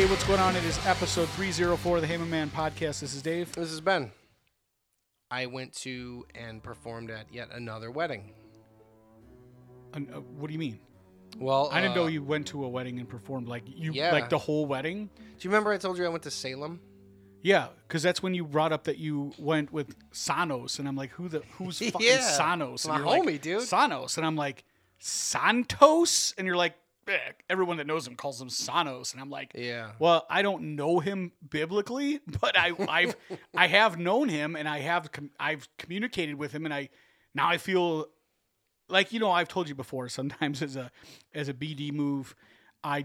Hey, what's going on? It is episode 304 of the Heyman Man podcast. This is Dave. This is Ben. I went to and performed at yet another wedding. What do you mean? Well, I didn't know you went to a wedding and performed like the whole wedding. Do you remember I told you I went to Salem? Yeah, because that's when you brought up that you went with Santos, and I'm like, who's fucking Santos? And my homie, like, dude. Santos, and I'm like, Santos, and you're like, everyone that knows him calls him Santos, and I'm like, yeah. Well, I don't know him biblically, but I have known him, and I've communicated with him, and I feel. Like, you know, I've told you before, sometimes as a BD move, I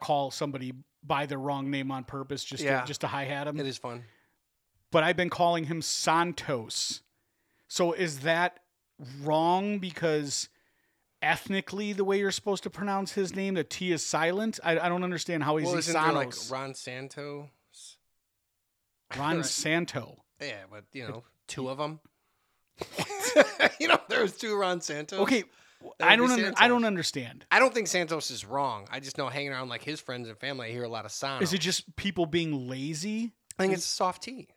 call somebody by their wrong name on purpose just to hi-hat him. It is fun. But I've been calling him Santos. So is that wrong because ethnically the way you're supposed to pronounce his name, the T is silent? I don't understand how he's Santos. Like Ron Santos? Ron Santo. Yeah, but, you know, two of them. You know, there was two Ron Santos. Okay, I don't understand. I don't think Santos is wrong. I just know hanging around like his friends and family, I hear a lot of Santos. Is it just people being lazy? I think it's a soft T.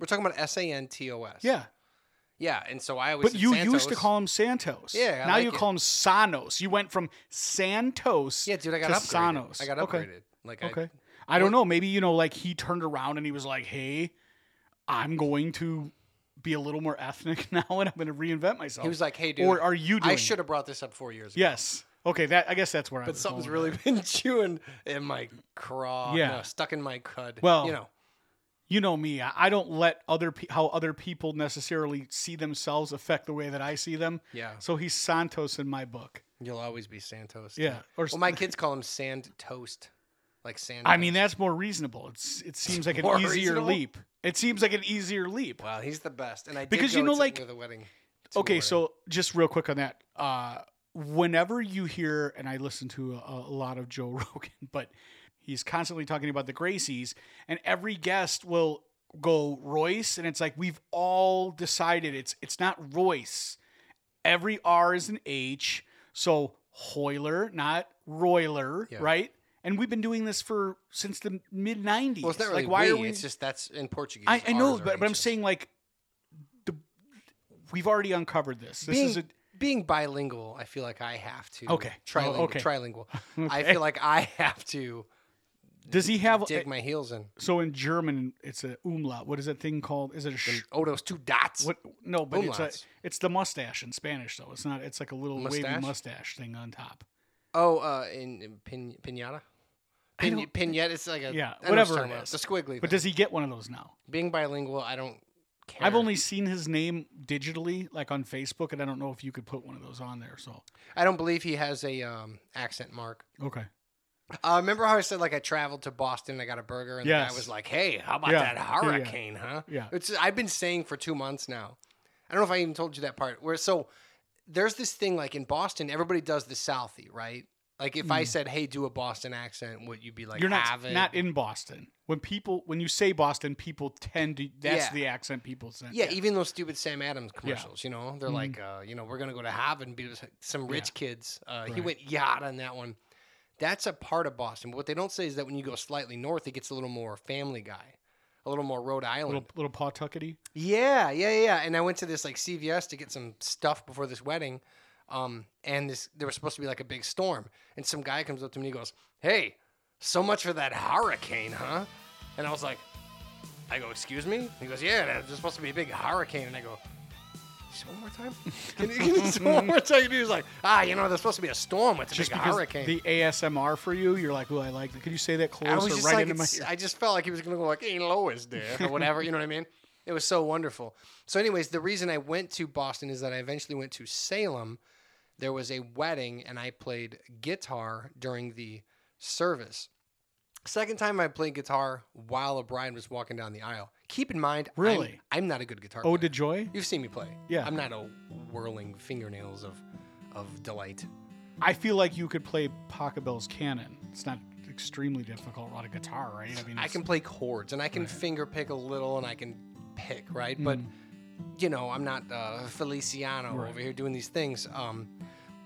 We're talking about Santos. Yeah. Yeah, and so I always But you Santos. Used to call him Santos. Yeah, now you call him Santos. You went from Santos to upgraded. Santos. I got upgraded. Okay. Like I don't know. Maybe, you know, like he turned around and he was like, hey, I'm going to be a little more ethnic now, and I'm going to reinvent myself. He was like, hey, dude. Or are you doing I should have brought this up 4 years ago. Yes. Okay, I guess that's where I was. But something's really been chewing in my craw. Yeah. No, stuck in my cud. Well, you know me. I don't let how other people necessarily see themselves affect the way that I see them. Yeah. So he's Santos in my book. You'll always be Santos. Yeah. Well, my kids call him Sand Toast. Like sand. I mean, that's more reasonable. It seems like an easier leap. It seems like an easier leap. Wow, he's the best. And I did because go you know, like the wedding. Okay, the wedding. So just real quick on that. Whenever you hear, and I listen to a lot of Joe Rogan, but he's constantly talking about the Gracies, and every guest will go Royce, and it's like we've all decided it's not Royce. Every R is an H, so Royler, not Royler, right? And we've been doing this since the mid 90s. Well, it's not really like, why are we? It's just that's in Portuguese. I know, but I'm saying like, we've already uncovered this. Being bilingual, I feel like I have to. Okay, trilingual. Okay. I feel like I have to. Does he have dig my heels in? So in German, it's an umlaut. What is that thing called? Is it those two dots? What? No, but it's the mustache in Spanish though. It's not. It's like a little wavy mustache thing on top. Oh, in pinata. Pinata, it's like a... Yeah, whatever it is. It's a squiggly thing. But does he get one of those now? Being bilingual, I don't care. I've only seen his name digitally, like on Facebook, and I don't know if you could put one of those on there, so... I don't believe he has a accent mark. Okay. Remember how I said, like, I traveled to Boston, I got a burger, and the guy was like, hey, how about that hurricane, huh? Yeah. I've been saying for 2 months now. I don't know if I even told you that part. There's this thing, like, in Boston, everybody does the Southie, right? Like, if I said, hey, do a Boston accent, would you be like, you're not in Boston. When you say Boston, people tend to... That's the accent people send. Yeah, even those stupid Sam Adams commercials, you know? They're like, we're going to go to Havre and be with some rich kids. He went yacht on that one. That's a part of Boston. But what they don't say is that when you go slightly north, it gets a little more Family Guy. A little more Rhode Island. A little Pawtucket-y? Yeah. And I went to this like CVS to get some stuff before this wedding, and there was supposed to be like a big storm. And some guy comes up to me and he goes, hey, so much for that hurricane, huh? And I was like, excuse me? And he goes, yeah, there's supposed to be a big hurricane. And I go, just one more time? Can you say one more time? And he was like, there's supposed to be a storm. It's just a big hurricane. The ASMR for you, you're like, ooh, I like that. Could you say that close or right into my ear? I just felt like he was going to go like, ain't Lois there or whatever. You know what I mean? It was so wonderful. So anyways, the reason I went to Boston is that I eventually went to Salem. There was a wedding, and I played guitar during the service. Second time I played guitar while a bride was walking down the aisle. Keep in mind, really, I'm not a good guitar player. Oh, de joy? You've seen me play. Yeah. I'm not a whirling fingernails of delight. I feel like you could play Pachelbel's Canon. It's not extremely difficult on a guitar, right? I mean, I can play chords, and I can finger pick a little, and I can pick, right? But, I'm not Feliciano over here doing these things.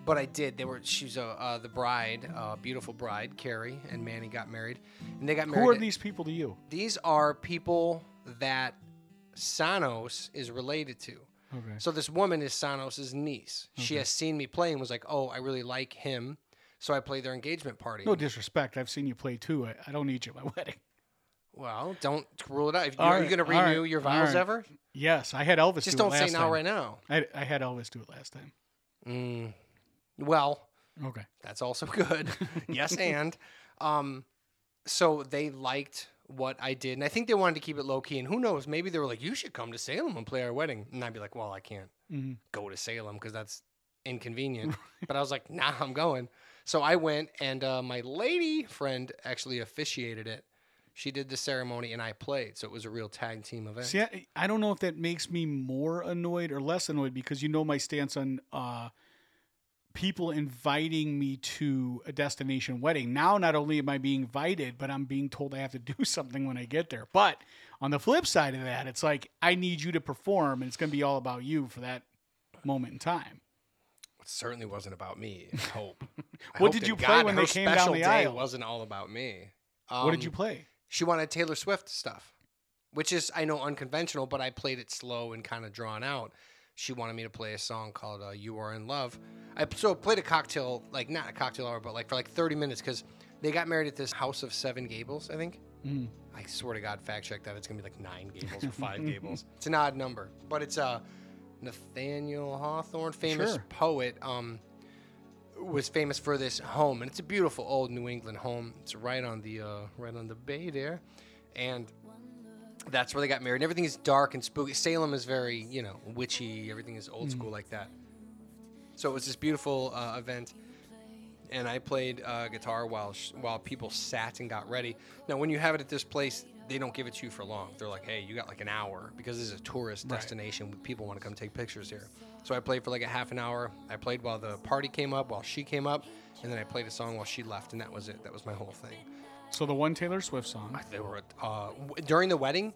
But I did. They were. She's the bride, beautiful bride, Carrie, and Manny got married, and they got married. Who are these people to you? These are people that Santos is related to. Okay. So this woman is Sanos's niece. Okay. She has seen me play and was like, "Oh, I really like him," so I play their engagement party. No disrespect. I've seen you play too. I don't need you at my wedding. Well, don't rule it out. Are you going to renew your vows ever? Yes, I had Elvis. Just do it last time. Just don't say now, right now. I had Elvis do it last time. Mm. Well, okay, that's also good. Yes, and so they liked what I did, and I think they wanted to keep it low key. And who knows? Maybe they were like, "You should come to Salem and play our wedding." And I'd be like, "Well, I can't go to Salem because that's inconvenient." But I was like, "Nah, I'm going." So I went, and my lady friend actually officiated it. She did the ceremony, and I played, so it was a real tag team event. See, I don't know if that makes me more annoyed or less annoyed because you know my stance on. People inviting me to a destination wedding. Now, not only am I being invited, but I'm being told I have to do something when I get there. But on the flip side of that, it's like, I need you to perform, and it's going to be all about you for that moment in time. It certainly wasn't about me, I hope. What did you play when they came down the aisle? It wasn't all about me. What did you play? She wanted Taylor Swift stuff, which is, I know, unconventional, but I played it slow and kind of drawn out. She wanted me to play a song called You Are In Love. So played a cocktail, like not a cocktail hour, but like for like 30 minutes because they got married at this house of Seven Gables, I think. Mm. I swear to God, fact check that. It's going to be like 9 gables or 5 gables. It's an odd number. But it's Nathaniel Hawthorne, famous poet, was famous for this home. And it's a beautiful old New England home. It's right on the bay there. And that's where they got married. And everything is dark and spooky. Salem is very, witchy. Everything is old school like that. So it was this beautiful event, and I played guitar while people sat and got ready. Now, when you have it at this place, they don't give it to you for long. They're like, hey, you got like an hour because this is a tourist destination. Right. People want to come take pictures here. So I played for like a half an hour. I played while the party came up, while she came up, and then I played a song while she left, and that was it. That was my whole thing. So the one Taylor Swift song. They were during the wedding.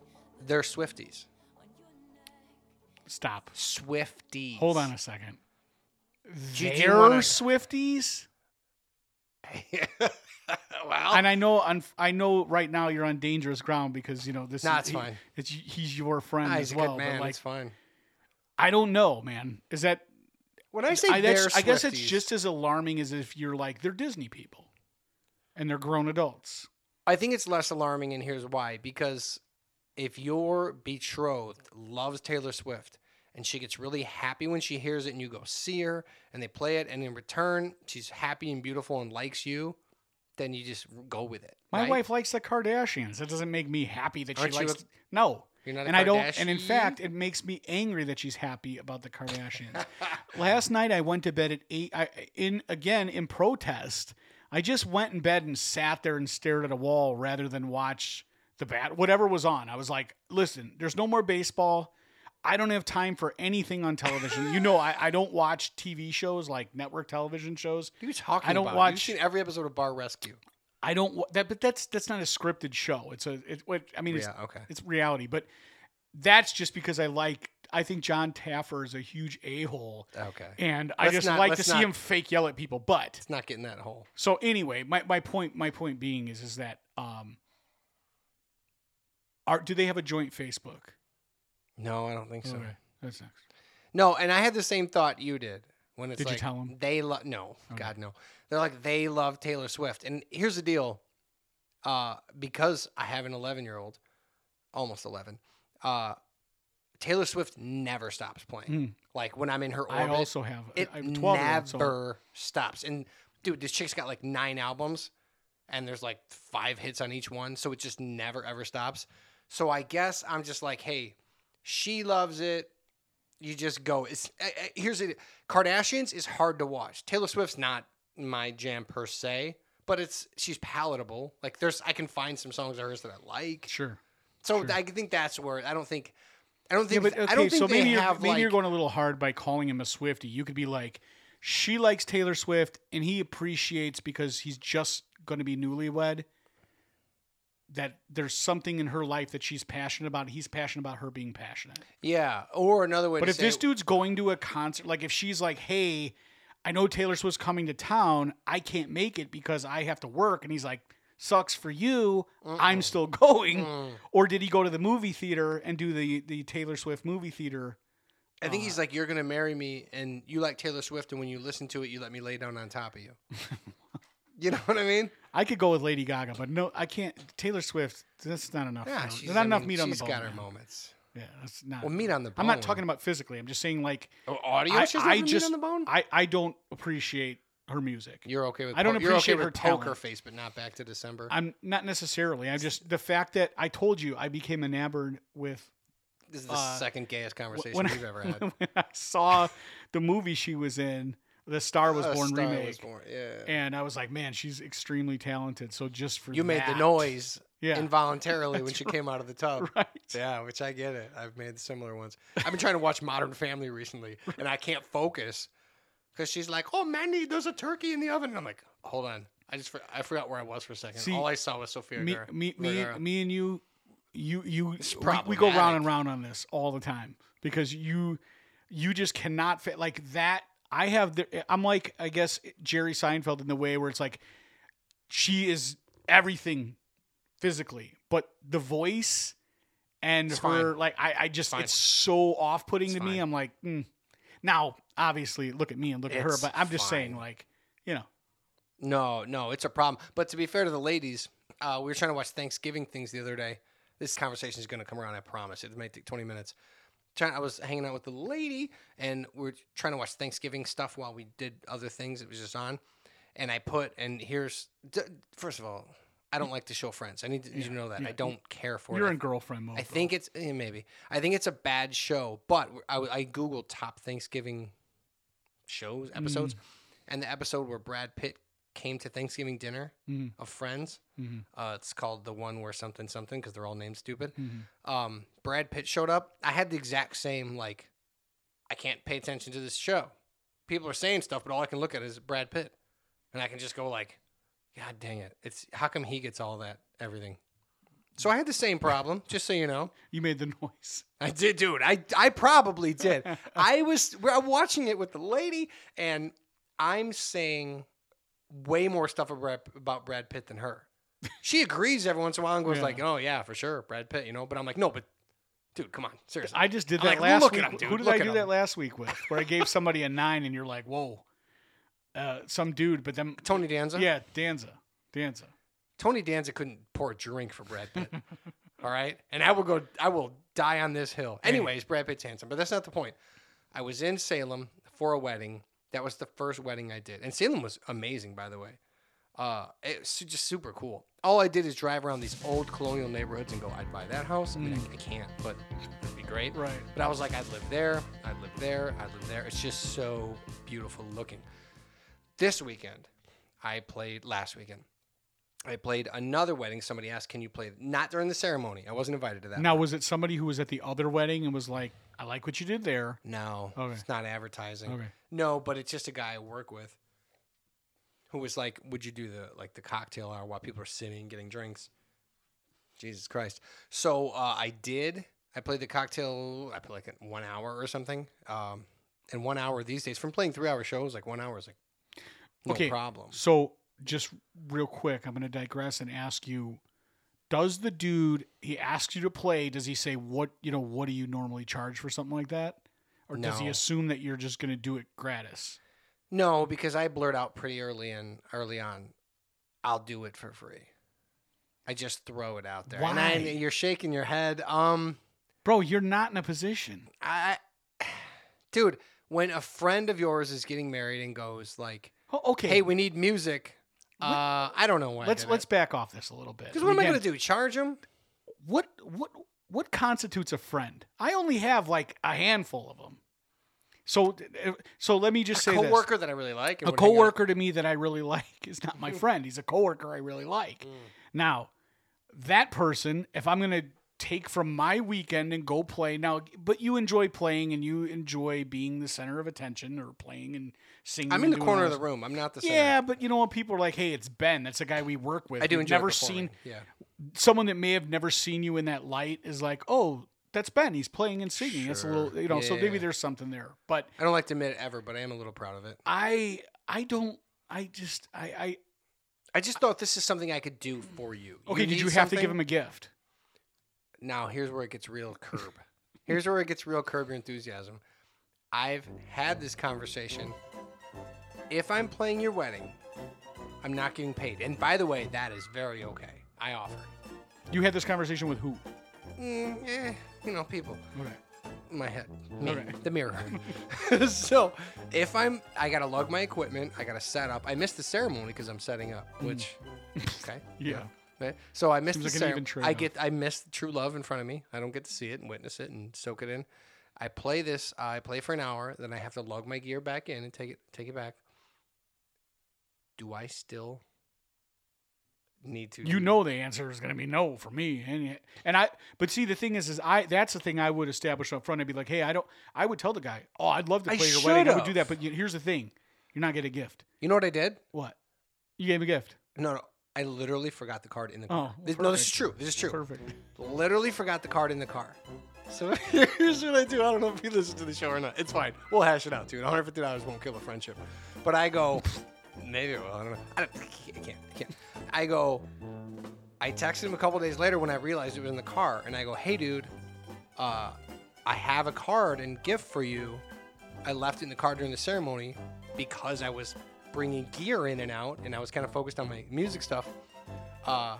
They're Swifties. Stop. Swifties. Hold on a second. They're Swifties. Well, and I know right now you're on dangerous ground because this. Nah, it's fine. He's your friend as well. He's a good man. Like, it's fine. I don't know, man. Is that when I say they're Swifties? I guess it's just as alarming as if you're like they're Disney people. And they're grown adults. I think it's less alarming, and here's why. Because if your betrothed loves Taylor Swift, and she gets really happy when she hears it, and you go see her, and they play it, and in return, she's happy and beautiful and likes you, then you just go with it. My wife likes the Kardashians. That doesn't make me happy that she likes... No. You're not a Kardashian? I don't, and in fact, it makes me angry that she's happy about the Kardashians. Last night, I went to bed at 8, in protest... I just went in bed and sat there and stared at a wall rather than watch whatever was on. I was like, listen, there's no more baseball. I don't have time for anything on television. I don't watch TV shows like network television shows. What are you talking about? You've seen every episode of Bar Rescue. I don't that, but that's not a scripted show. It's it's reality, but that's just because I think John Taffer is a huge a-hole. Okay. And I just like to see him fake yell at people, but it's not getting that hole. So anyway, my point being is that do they have a joint Facebook? No, I don't think so. Okay. That's next. No, and I had the same thought you did when it's you tell them? They love no, okay. God no. They're like they love Taylor Swift. And here's the deal. Because I have an 11-year-old, almost 11. Taylor Swift never stops playing. Like when I'm in her orbit, I also have it. I have 12 never stops. And dude, this chick's got like 9 albums, and there's like 5 hits on each one, so it just never ever stops. So I guess I'm just like, hey, she loves it. You just go. Here's it. Kardashians is hard to watch. Taylor Swift's not my jam per se, but she's palatable. Like I can find some songs of hers that I like. Sure. So sure. I think that's where I don't think. Yeah, but, okay, I don't think so they maybe you're going a little hard by calling him a Swiftie. You could be like, she likes Taylor Swift, and he appreciates because he's just going to be newlywed. That there's something in her life that she's passionate about. And he's passionate about her being passionate. Yeah, or another way. But if this dude's going to a concert, like if she's like, "Hey, I know Taylor Swift's coming to town. I can't make it because I have to work. And he's like, sucks for you. I'm still going. Or did he go to the movie theater and do the Taylor Swift movie theater? I think he's like, you're going to marry me, and you like Taylor Swift, and when you listen to it, you let me lay down on top of you. You know what I mean? I could go with Lady Gaga, but no, I can't. Taylor Swift, that's not enough. Yeah, there's not enough meat on the bone. She's got her moments. Yeah, that's not. Well, meat on the bone. I'm not talking about physically. I'm just saying, like, audio. Meat on the bone. I don't appreciate her music. You're okay with? I don't appreciate her talent. Poker Face, but not Back to December. I'm not necessarily. I'm just the fact that I told you I became enamored with. This is the second gayest conversation we've ever had. When I saw the movie she was in, the Star Was Born remake. Was born, yeah. And I was like, man, she's extremely talented. So just for you made the noise involuntarily when she came out of the tub. Right. Yeah, which I get it. I've made similar ones. I've been trying to watch Modern Family recently, and I can't focus because she's like, oh, Mandy, there's a turkey in the oven. And I'm like, hold on. I forgot where I was for a second. See, all I saw was Sofia Vergara. Me and you. We go round and round on this all the time because you just cannot fit like that. I'm like, I guess Jerry Seinfeld in the way where it's like, she is everything physically, but the voice and it's so off putting to me. I'm like, now obviously look at me and look at her, but I'm just saying like, you know, no, it's a problem. But to be fair to the ladies, we were trying to watch Thanksgiving things the other day. This conversation is going to come around, I promise. It may take 20 minutes. I was hanging out with a lady, and we're trying to watch Thanksgiving stuff while we did other things. It was just on. And I put, and here's, first of all, I don't like to show Friends. I need you to know that. Yeah. I don't care for it. You're in girlfriend mode. I think it's, maybe. I think it's a bad show, but I Googled top Thanksgiving shows, episodes, and the episode where Brad Pitt came to Thanksgiving dinner of Friends. Mm-hmm. It's called the one where something because they're all named stupid. Mm-hmm. Brad Pitt showed up. I had the exact same like, I can't pay attention to this show. People are saying stuff, but all I can look at is Brad Pitt, and I can just go like, God dang it! It's how come he gets all that everything? So I had the same problem. Just so you know, you made the noise. I did, dude. I probably did. I'm watching it with the lady, and I'm saying way more stuff about Brad Pitt than her. She agrees every once in a while and goes like, oh, yeah, for sure, Brad Pitt, you know? But I'm like, no, but, dude, come on, seriously. I just did that last week. Who did I do that last week with? Where I gave somebody a 9 and you're like, whoa, some dude, but then... Tony Danza? Yeah, Danza. Tony Danza couldn't pour a drink for Brad Pitt, all right? And I will die on this hill. Anyways, Brad Pitt's handsome, but that's not the point. I was in Salem for a wedding. That was the first wedding I did. And Salem was amazing, by the way. It was just super cool. All I did is drive around these old colonial neighborhoods and go, I'd buy that house. I mean, I can't, but it'd be great. Right. But I was like, I'd live there. It's just so beautiful looking. Last weekend, I played another wedding. Somebody asked, can you play? Not during the ceremony. I wasn't invited to that. Now, was it somebody who was at the other wedding and was like, I like what you did there? No. Okay. It's not advertising. Okay. No, but it's just a guy I work with who was like, would you do the cocktail hour while people are sitting, getting drinks? Jesus Christ. So I did. I played the cocktail, I played like 1 hour or something. And 1 hour these days, from playing 3 hour shows, like 1 hour is like no problem. So just real quick, I'm going to digress and ask you, does the dude, he asks you to play, does he say, what do you normally charge for something like that? Or does he assume that you're just going to do it gratis? No, because I blurt out pretty early on, I'll do it for free. I just throw it out there. Why? And you're shaking your head. Bro, you're not in a position. Dude, when a friend of yours is getting married and goes like, oh, okay, hey, we need music. I don't know why. Let's back off this a little bit. Because what am I going to do? Charge him? What constitutes a friend? I only have like a handful of them. So let me just say this. A coworker that I really like. A coworker to me that I really like is not my friend. He's a coworker I really like. Now, that person, if I'm going to take from my weekend and go play now, but you enjoy playing and you enjoy being the center of attention or playing and singing. I'm in the corner of the room. I'm not the center. Yeah, but you know what? People are like, hey, it's Ben. That's a guy we work with. I do enjoy performing. Someone that may have never seen you in that light is like, oh, that's Ben. He's playing and singing. Sure. It's a little, you know, so maybe there's something there. But I don't like to admit it ever, but I am a little proud of it. I just thought this is something I could do for you. Okay, did you have to give him a gift? Now, here's where it gets real curb. Here's where it gets real Curb Your Enthusiasm. I've had this conversation. If I'm playing your wedding, I'm not getting paid. And by the way, that is very okay. I offer. You had this conversation with who? People. Okay. In my head. Me, okay. The mirror. So, if I got to lug my equipment. I got to set up. I missed the ceremony because I'm setting up, which, okay. Yeah. Right? So, I missed the ceremony. I missed True Love in front of me. I don't get to see it and witness it and soak it in. I play this. I play for an hour. Then I have to lug my gear back in and take it back. Do I still need to? You know the answer is going to be no for me. But see, the thing is that's the thing I would establish up front. I'd be like, hey, I would tell the guy, oh, I'd love to play your wedding. I would do that. But here's the thing. You're not getting a gift. You know what I did? What? You gave him a gift. No. I literally forgot the card in the car. Oh, no, this is true. This is true. Perfect. Literally forgot the card in the car. So here's what I do. I don't know if you listen to the show or not. It's fine. We'll hash it out, dude. $150 won't kill a friendship. But I go... Maybe it will. I don't know. I can't. I texted him a couple days later when I realized it was in the car, and I go, hey, dude, I have a card and gift for you. I left it in the car during the ceremony because I was bringing gear in and out, and I was kind of focused on my music stuff. I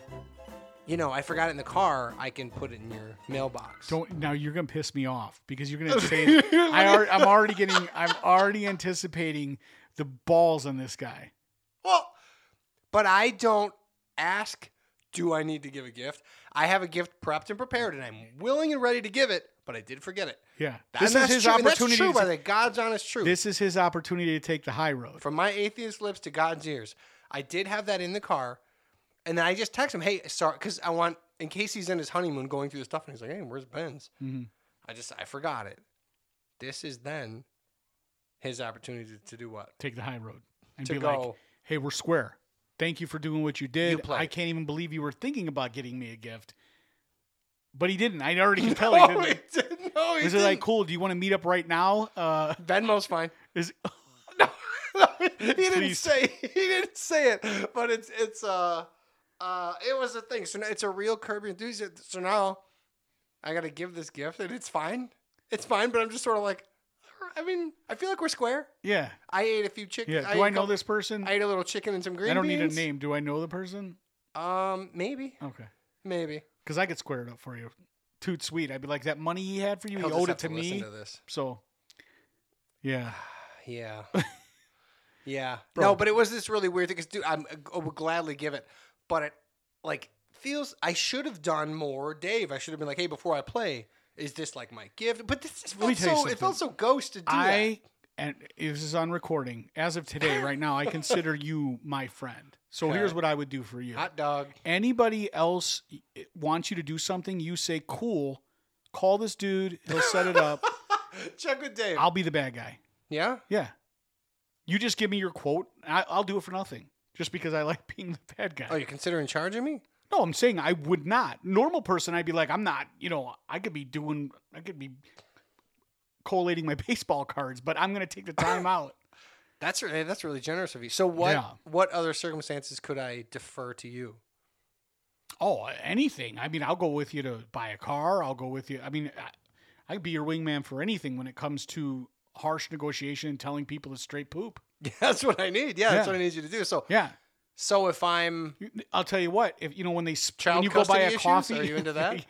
forgot it in the car. I can put it in your mailbox. Now you're going to piss me off because you're going to say, I'm already anticipating the balls on this guy. Well, but I don't ask, do I need to give a gift? I have a gift prepped and prepared, and I'm willing and ready to give it, but I did forget it. Yeah. That's his opportunity. That's true, by the God's honest truth. This is his opportunity to take the high road. From my atheist lips to God's ears. I did have that in the car, and then I just text him, hey, sorry, because I want, in case he's in his honeymoon going through the stuff, and he's like, hey, where's Ben's? Mm-hmm. I forgot it. This is then his opportunity to do what? Take the high road. And to be go, like, hey, we're square. Thank you for doing what you did. I can't even believe you were thinking about getting me a gift. But he didn't. I already can tell he didn't. He didn't. Like, cool, do you want to meet up right now? Venmo's fine. No, he didn't say it. But it's it was a thing. So now it's a real Curb Your Enthusiasm. So now I gotta give this gift and it's fine. It's fine, but I'm just sort of like, I mean, I feel like we're square. Yeah. I ate a few chicken. Yeah. Do I know this person? I ate a little chicken and some green beans. I don't need a name. Do I know the person? Maybe. Okay. Maybe. Because I could square it up for you. Toot sweet. I'd be like, that money he had for you, he owed it to me. Listen to this. So, yeah. Yeah. Yeah. Bro. No, but it was this really weird thing. Because, dude, I would gladly give it. But it, like, feels I should have done more. Dave, I should have been like, hey, before I play, is this like my gift? But it felt so ghost to do that. And this is on recording. As of today, right now, I consider you my friend. So here's what I would do for you. Hot dog. Anybody else wants you to do something, you say, cool, call this dude. He'll set it up. Check with Dave. I'll be the bad guy. Yeah? Yeah. You just give me your quote. I'll do it for nothing just because I like being the bad guy. Oh, you're considering charging me? No, I'm saying I would not. Normal person, I'd be like, I'm not, I could be collating my baseball cards, but I'm going to take the time out. That's really generous of you. So what other circumstances could I defer to you? Oh, anything. I mean, I'll go with you to buy a car. I'll go with you. I mean, I could be your wingman for anything when it comes to harsh negotiation and telling people to straight poop. That's what I need. Yeah, that's what I need you to do. So yeah. So if I'll tell you what, if when they child when you go buy a coffee, issues? Are you into that?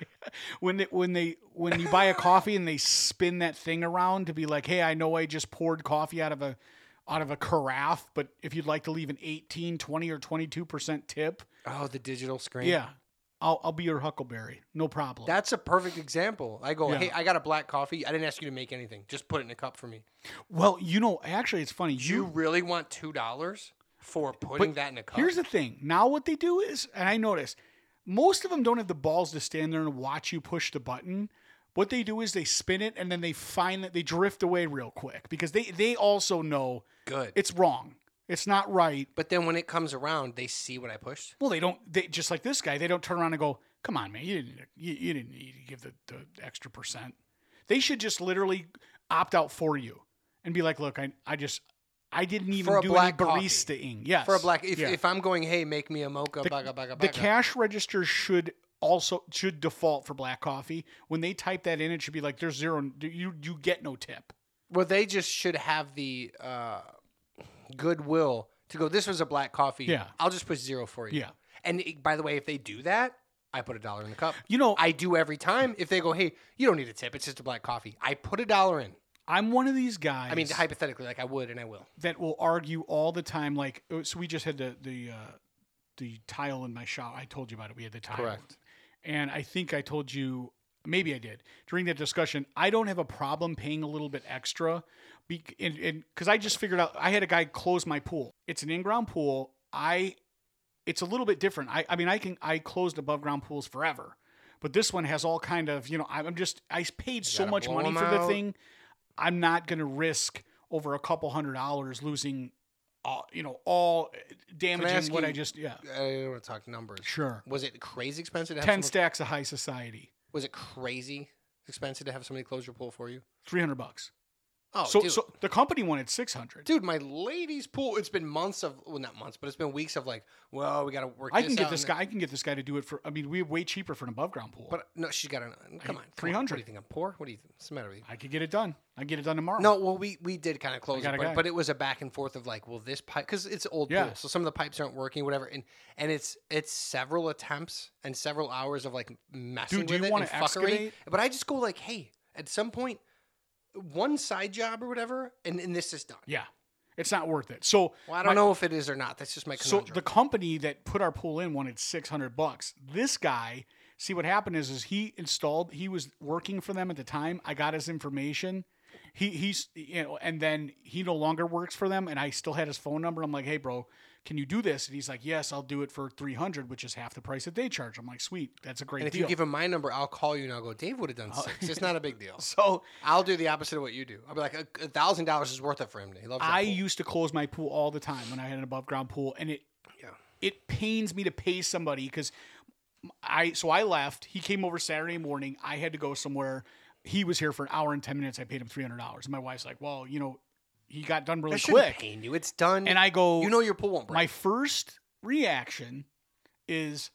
when you buy a coffee and they spin that thing around to be like, hey, I know I just poured coffee out of a carafe, but if you'd like to leave an 18, 20 or 22% tip, oh, the digital screen, yeah, I'll be your huckleberry, no problem. That's a perfect example. I go, hey, I got a black coffee. I didn't ask you to make anything. Just put it in a cup for me. Well, actually, it's funny. You really want $2? For putting that in a cup. Here's the thing. Now what they do is, and I notice, most of them don't have the balls to stand there and watch you push the button. What they do is they spin it, and then they find that they drift away real quick because they also know it's wrong. It's not right. But then when it comes around, they see what I pushed. Well, they don't. They just like this guy. They don't turn around and go, Come on, man. You didn't need to give the extra percent. They should just literally opt out for you and be like, look, I didn't even do any barista-ing. Yes. For a black, if I'm going, hey, make me a mocha, the cash register should default for black coffee. When they type that in, it should be like, there's zero, you get no tip. Well, they just should have the goodwill to go, this was a black coffee. Yeah. I'll just put zero for you. Yeah. And by the way, if they do that, I put $1 in the cup. You know, I do every time. If they go, hey, you don't need a tip, it's just a black coffee, I put $1 in. I'm one of these guys. I mean, hypothetically, like I would and I will. That will argue all the time. Like, so we just had the tile in my shop. I told you about it. We had the tile. Correct. And I think I told you, maybe I did, during that discussion, I don't have a problem paying a little bit extra because I just figured out, I had a guy close my pool. It's an in-ground pool. It's a little bit different. I closed above ground pools forever, but this one has all kind of, I paid so much money for the thing. I'm not going to risk over a couple $100 losing, all damaging what I just, yeah. I don't want to talk numbers. Sure. Was it crazy expensive to have 10 stacks of high society? Was it crazy expensive to have somebody close your pool for you? $300. Oh, so the company wanted $600. Dude, my lady's pool, it's been months of, well, not months, but it's been weeks of like, well, we got to work this out. I can get this guy to do it for, I mean, we're way cheaper for an above ground pool. But no, she's got come on. $300. What do you think? I'm poor? What do you think? What's the matter with you? I could get it done. I can get it done tomorrow. No, well, we did kind of close it, but it was a back and forth of like, well, this pipe, because it's old pool, so some of the pipes aren't working, whatever. And it's several attempts and several hours of like messing with it and fuckery. But I just go like, hey, at some point, one side job or whatever, and this is done. Yeah. It's not worth it. So I don't know if it is or not. That's just my conundrum. So the company that put our pool in wanted $600. This guy, see what happened is he was working for them at the time. I got his information. He's and then he no longer works for them, and I still had his phone number. I'm like, hey bro, can you do this? And he's like, yes, I'll do it for $300, which is half the price that they charge. I'm like, sweet, that's a great deal. And if you give him my number, I'll call you and I'll go, Dave would have done $600. It's not a big deal. So I'll do the opposite of what you do. I'll be like, $1,000 is worth it for him. He loves that pool. Used to close my pool all the time when I had an above ground pool, and it pains me to pay somebody because I left. He came over Saturday morning. I had to go somewhere. He was here for an hour and 10 minutes. I paid him $300. And my wife's like, well, he got done really quick. Pain you. It's done. And I go, your pool won't break. My first reaction is,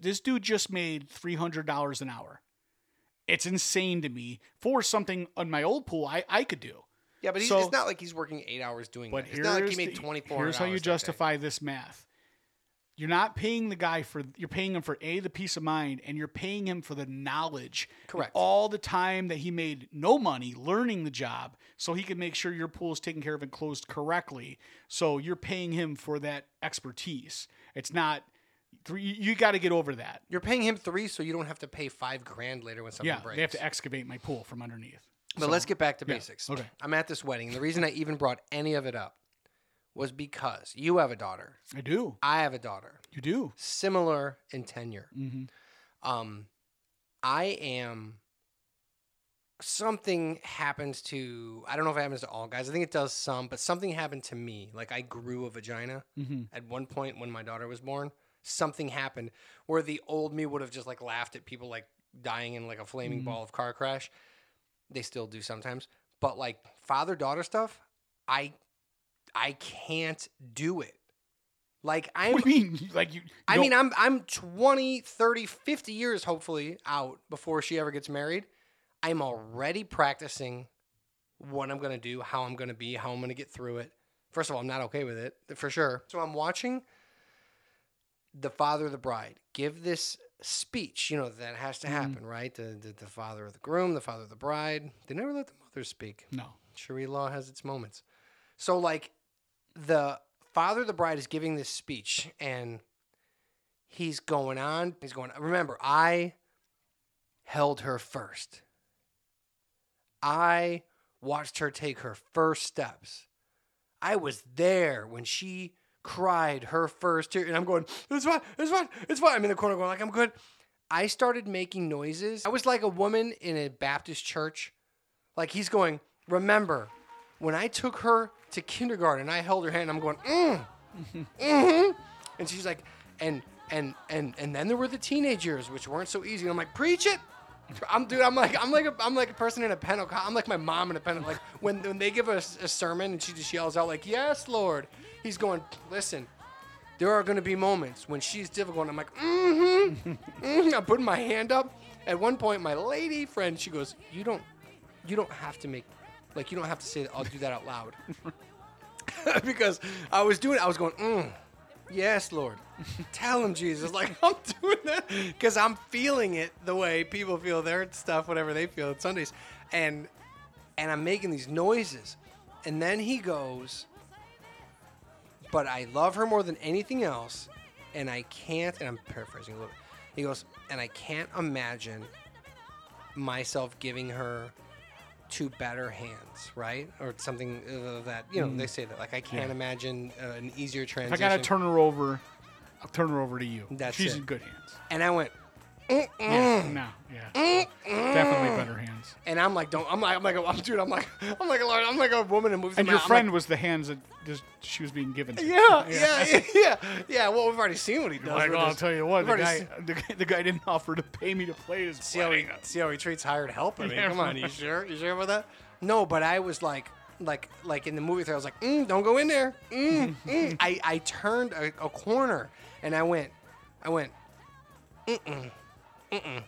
this dude just made $300 an hour. It's insane to me for something on my old pool I could do. Yeah, but it's not like he's working 8 hours doing that. It's not like he made $2,400. Here's how you justify this math. You're not paying the guy you're paying him for the peace of mind, and you're paying him for the knowledge. Correct. All the time that he made no money learning the job so he can make sure your pool is taken care of and closed correctly. So you're paying him for that expertise. It's not three. You got to get over that. You're paying him $3,000 so you don't have to pay $5,000 later when something breaks. They have to excavate my pool from underneath. But let's get back to basics. Okay. I'm at this wedding, and the reason I even brought any of it up was because you have a daughter. I do. I have a daughter. You do. Similar in tenure. Mm-hmm. Something happens to, I don't know if it happens to all guys. I think it does some, but something happened to me. Like I grew a vagina at one point when my daughter was born. Something happened where the old me would have just like laughed at people like dying in like a flaming ball of car crash. They still do sometimes. But like father-daughter stuff, I can't do it. Like what do you mean? Like I'm 20, 30, 50 years hopefully out before she ever gets married. I'm already practicing what I'm going to do, how I'm going to be, how I'm going to get through it. First of all, I'm not okay with it for sure. So I'm watching the father of the bride give this speech, that has to happen, right? The father of the groom, the father of the bride. They never let the mother speak. No. Sharia law has its moments. So like the father of the bride is giving this speech, and he's going on. Remember, I held her first. I watched her take her first steps. I was there when she cried her first tear, and I'm going, it's fine. I'm in the corner going like, I'm good. I started making noises. I was like a woman in a Baptist church. Like he's going, remember, when I took her to kindergarten, I held her hand, I'm going, mm, mm-hmm. And she's like, and And then there were the teenage years, which weren't so easy. And I'm like, preach it. I'm like a person in a Pentecost. I'm like my mom in a Pentecost. Like when they give us a sermon and she just yells out like, yes, Lord. He's going, listen, there are going to be moments when she's difficult. And I'm like, I'm putting my hand up. At one point, my lady friend, she goes, you don't have to make, like, you don't have to say that. I'll do that out loud. Because I was going, yes, Lord. Tell him, Jesus. Like, I'm doing that because I'm feeling it the way people feel their stuff, whatever they feel on Sundays. And I'm making these noises. And then he goes, but I love her more than anything else, and I can't, and I'm paraphrasing a little bit. He goes, and I can't imagine myself giving her two better hands, right? Or something that, you know, they say that. Like, I can't imagine an easier transition. If I got to turn her over, I'll turn her over to you. That's She's it. In good hands. And I went, definitely better hands. And I'm like, I'm like a woman in movies. And your friend was the hands that just she was being given to. Yeah. Well, we've already seen what he does. Like, I'll tell you what, the guy didn't offer to pay me to play his. See how he treats hired help. I mean, come on, you sure about that? No, but I was like in the movie theater, I was like, don't go in there. I turned a corner and I went.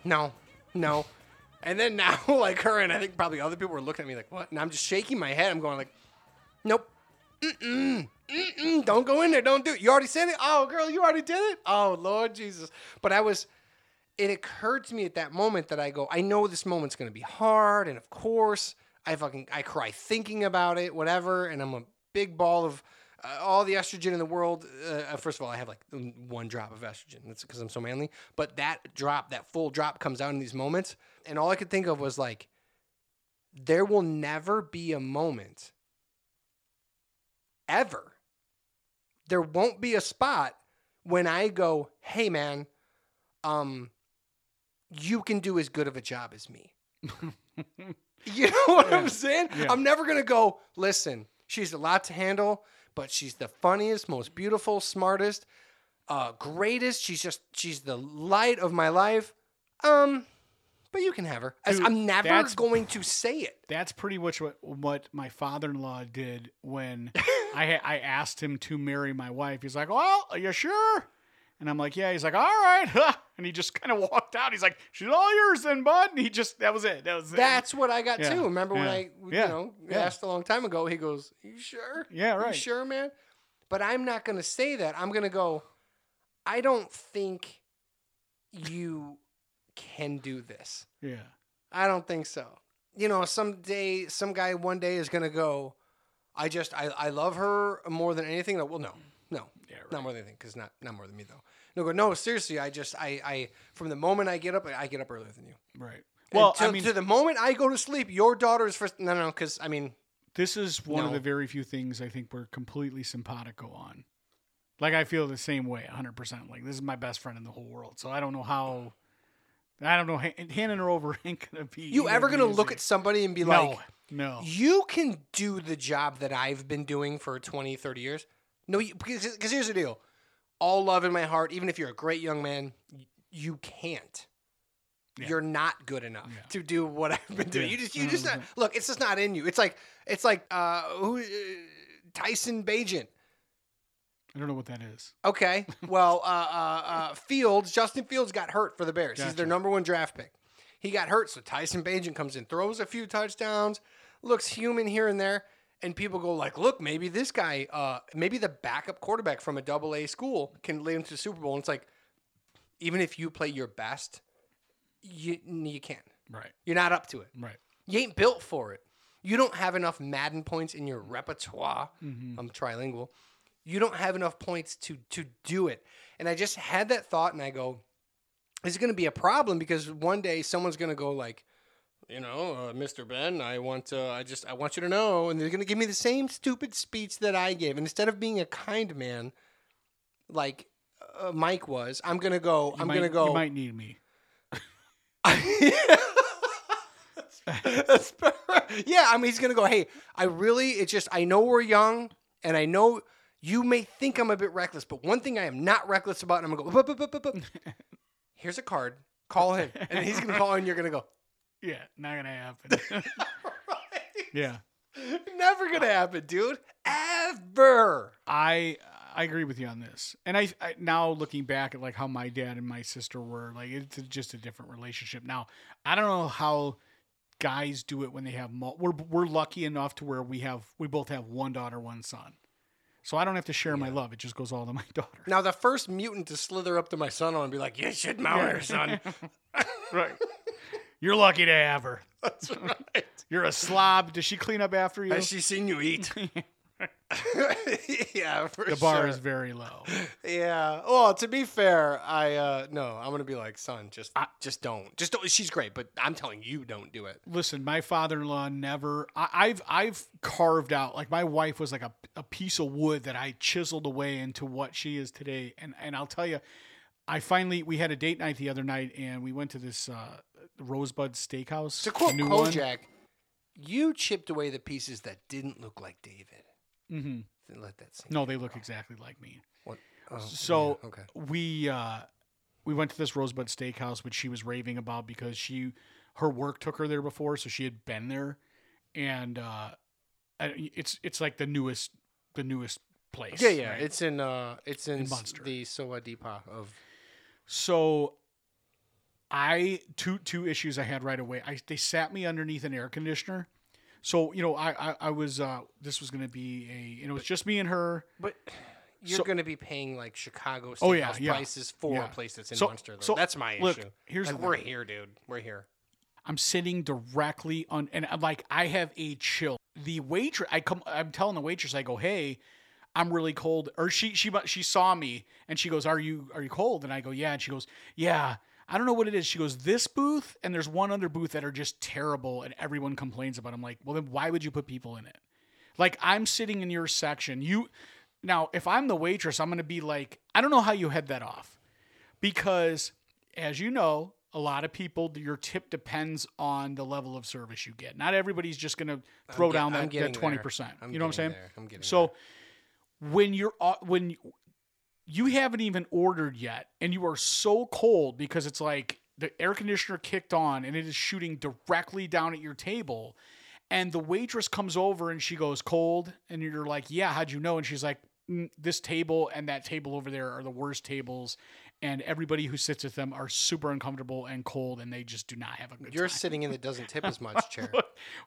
No. And then now, like, her and I think probably other people were looking at me like, what? And I'm just shaking my head. I'm going like, nope. Don't go in there. Don't do it. You already said it? Oh, girl, you already did it? Oh, Lord Jesus. But it occurred to me at that moment that I go, I know this moment's going to be hard. And of course, I cry thinking about it, whatever. And I'm a big ball of all the estrogen in the world. First of all, I have like one drop of estrogen. That's because I'm so manly. But that full drop comes out in these moments. And all I could think of was like, there will never be a moment ever. There won't be a spot when I go, hey man, you can do as good of a job as me. You know what I'm saying? Yeah. I'm never going to go, listen, she's a lot to handle, but she's the funniest, most beautiful, smartest, greatest. She's the light of my life. But you can have her. Dude, I'm never going to say it. That's pretty much what my father-in-law did when I asked him to marry my wife. He's like, well, are you sure? And I'm like, yeah. He's like, all right. And he just kind of walked out. He's like, she's all yours then, bud. And he just, that was it. That's what I got too. Remember when I asked a long time ago, he goes, you sure? Yeah, right. You sure, man? But I'm not going to say that. I'm going to go, I don't think you can do this. Yeah. I don't think so. You know, some guy one day is going to go, I love her more than anything. Well, no. Yeah, right. Not more than anything, because not more than me, though. No, seriously, I from the moment I get up earlier than you. Right. Well, to the moment I go to sleep, your daughter is first. No, because, I mean. This is one of the very few things I think we're completely simpatico on. Like, I feel the same way, 100%. Like, this is my best friend in the whole world, so I don't know how. I don't know, handing her over ain't going to be. You ever going to look at somebody and be like, no. You can do the job that I've been doing for 20, 30 years. No, because here's the deal. All love in my heart, even if you're a great young man, you can't. Yeah. You're not good enough to do what I've been doing. Yeah. You just not, look, it's just not in you. It's like Tyson Bagent. I don't know what that is. Okay. Well, Justin Fields got hurt for the Bears. Gotcha. He's their number one draft pick. He got hurt, so Tyson Bagent comes in, throws a few touchdowns, looks human here and there. And people go like, look, maybe this guy, maybe the backup quarterback from a AA school can lead him to the Super Bowl. And it's like, even if you play your best, you can't. Right. You're not up to it. Right. You ain't built for it. You don't have enough Madden points in your repertoire. Mm-hmm. I'm trilingual. You don't have enough points to do it. And I just had that thought, and I go, this is going to be a problem because one day someone's going to go like, you know, Mr. Ben, I want you to know, and they're going to give me the same stupid speech that I gave. And instead of being a kind man, like Mike was, I'm going to go. You might need me. He's going to go, hey, I know we're young and I know You may think I'm a bit reckless, but one thing I am not reckless about, and I'm going to go, bup, bup, bup, bup, bup. Here's a card. Call him. And then he's going to call, and you're going to go, yeah, not going to happen. Right? Yeah. Never going to happen, dude. Ever. I agree with you on this. And I now looking back at like how my dad and my sister were, like it's just a different relationship. Now, I don't know how guys do it when they have we're lucky enough to where we both have one daughter, one son. So I don't have to share my love. It just goes all to my daughter. Now, the first mutant to slither up to my son and be like, you should marry her, son. Right. You're lucky to have her. That's right. You're a slob. Does she clean up after you? Has she seen you eat? Yeah, for sure. The bar is very low. Yeah. Well, to be fair, I'm going to be like, son, just don't. Just don't. She's great, but I'm telling you, don't do it. Listen, my father-in-law never, I've carved out, like my wife was like a piece of wood that I chiseled away into what she is today. And I'll tell you, we had a date night the other night, and we went to this Rosebud Steakhouse. To quote Kojak, you chipped away the pieces that didn't look like David. Mm-hmm. Didn't let that sink. No, they look exactly like me. What? Oh, so yeah, okay. We went to this Rosebud Steakhouse, which she was raving about because her work took her there before, so she had been there, and it's like the newest place. Yeah, yeah. Right? It's in Munster. The Sowa Deepa of. So, two issues I had right away. They sat me underneath an air conditioner, so I was this was going to be it was just me and her. But you're going to be paying like Chicago steakhouse prices for a place that's in Munster. So that's my issue. Here's we're here, dude. We're here. I'm sitting directly on, and I'm like, I have a chill. The waitress, I'm telling the waitress, I go, hey. I'm really cold. Or she saw me and she goes, are you cold? And I go, yeah. And she goes, yeah, I don't know what it is. She goes, this booth and there's one other booth that are just terrible and everyone complains about. I'm like, well, then why would you put people in it? Like, I'm sitting in your section. Now, if I'm the waitress, I'm going to be like, I don't know how you head that off. Because, as you know, a lot of people, your tip depends on the level of service you get. Not everybody's just going to throw down that 20%. You know what I'm saying? I'm getting so. There. When you haven't even ordered yet and you are so cold because it's like the air conditioner kicked on and it is shooting directly down at your table, and the waitress comes over and she goes, cold? And you're like, yeah, how'd you know? And she's like, this table and that table over there are the worst tables, and everybody who sits with them are super uncomfortable and cold, and they just do not have a good time. You're sitting in the doesn't tip as much chair.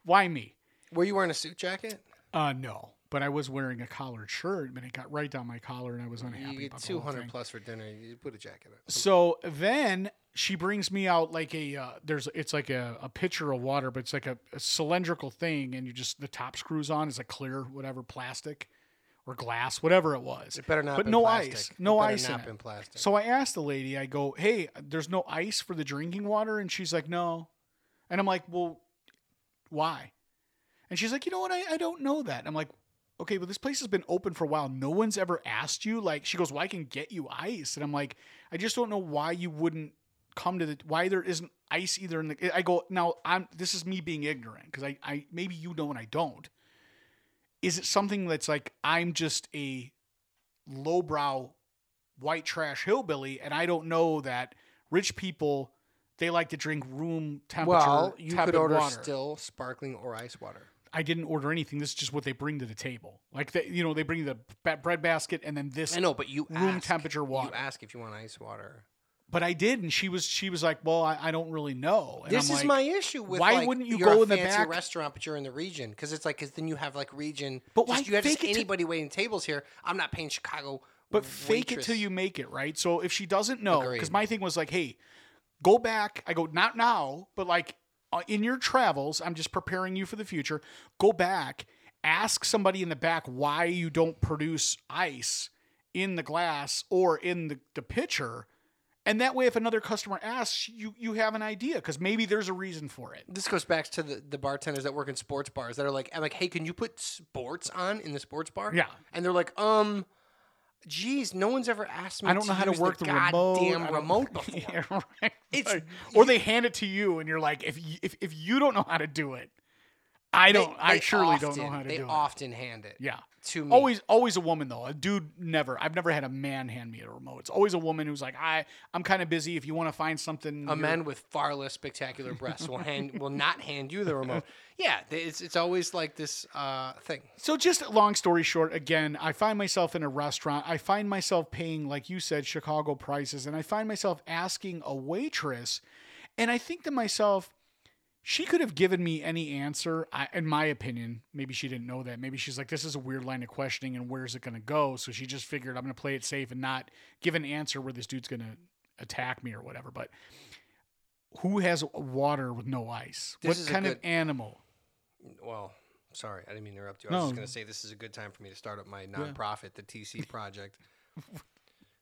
Why me? Were you wearing a suit jacket? No. But I was wearing a collared shirt, and it got right down my collar, and I was unhappy about the whole thing. You get $200 plus for dinner. You put a jacket on. So then she brings me out like a pitcher of water, but it's like a cylindrical thing, and the top screws on. It's like clear, whatever, plastic or glass, whatever it was. It better not be plastic. Ice. No ice. It better not be plastic. So I asked the lady, I go, hey, there's no ice for the drinking water? And she's like, no. And I'm like, well, why? And she's like, you know what? I don't know that. And I'm like, okay, well, this place has been open for a while. No one's ever asked you. Like, she goes, well, I can get you ice. And I'm like, I just don't know why you wouldn't come to why there isn't ice either. I go, now, this is me being ignorant, because I maybe you know and I don't. Is it something that's like, I'm just a lowbrow white trash hillbilly, and I don't know that rich people, they like to drink room temperature water? Well, you could order still, sparkling, or ice water. I didn't order anything. This is just what they bring to the table. Like, they bring the bread basket and then this. I know, but you room temperature water. You ask if you want ice water. But I did, and she was like, "Well, I don't really know." And this is my issue with why wouldn't you go in the back restaurant, but you're in the region, because it's like, because then you have like region. But why you have just anybody waiting tables here? I'm not paying Chicago. But fake it till you make it, right? So if she doesn't know, because my thing was like, "Hey, go back." I go, "Not now," but like. In your travels, I'm just preparing you for the future. Go back, ask somebody in the back why you don't produce ice in the glass or in the pitcher. And that way, if another customer asks, you have an idea, because maybe there's a reason for it. This goes back to the bartenders that work in sports bars that are like, I'm like, hey, can you put sports on in the sports bar? Yeah. And they're like, geez, no one's ever asked me. I don't know how to work the goddamn remote before. Yeah, right. Or they hand it to you, and you're like, if you don't know how to do it, I surely don't know how to do it. They often hand it. Yeah. to me. Always a woman though. A dude never. I've never had a man hand me a remote. It's always a woman who's like, I'm kind of busy. If you want to find something, man with far less spectacular breasts will not hand you the remote. Yeah, it's always like this thing. So just long story short, again, I find myself in a restaurant. I find myself paying, like you said, Chicago prices, and I find myself asking a waitress, and I think to myself, she could have given me any answer, in my opinion. Maybe she didn't know that. Maybe she's like, this is a weird line of questioning, and where's it going to go? So she just figured, I'm going to play it safe and not give an answer where this dude's going to attack me or whatever. But who has water with no ice? What kind of animal? Well, sorry, I didn't mean to interrupt you. I was just going to say this is a good time for me to start up my nonprofit, the TC Project.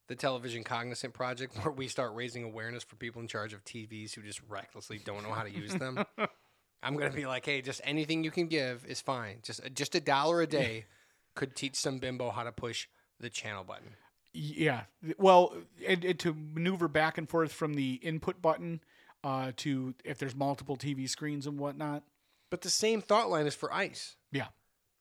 The Television Cognizant Project, where we start raising awareness for people in charge of TVs who just recklessly don't know how to use them. I'm going to be like, hey, just anything you can give is fine. Just $1 a day could teach some bimbo how to push the channel button. Yeah. Well, and to maneuver back and forth from the input button to if there's multiple TV screens and whatnot. But the same thought line is for ice. Yeah.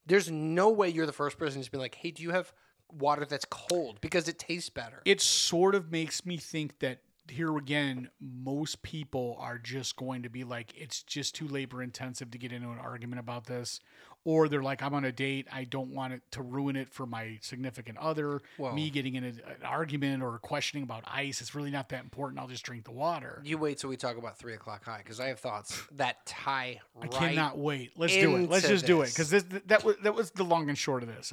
There's no way you're the first person to be like, hey, do you have water that's cold, because it tastes better. It sort of makes me think that here again, most people are just going to be like, it's just too labor intensive to get into an argument about this. Or they're like, I'm on a date. I don't want it to ruin it for my significant other. Well, me getting in an argument or questioning about ice. It's really not that important. I'll just drink the water. You wait till we talk about 3 o'clock high. Cause I have thoughts that tie. I cannot wait. Let's do it. Let's just do it. Cause that was the long and short of this.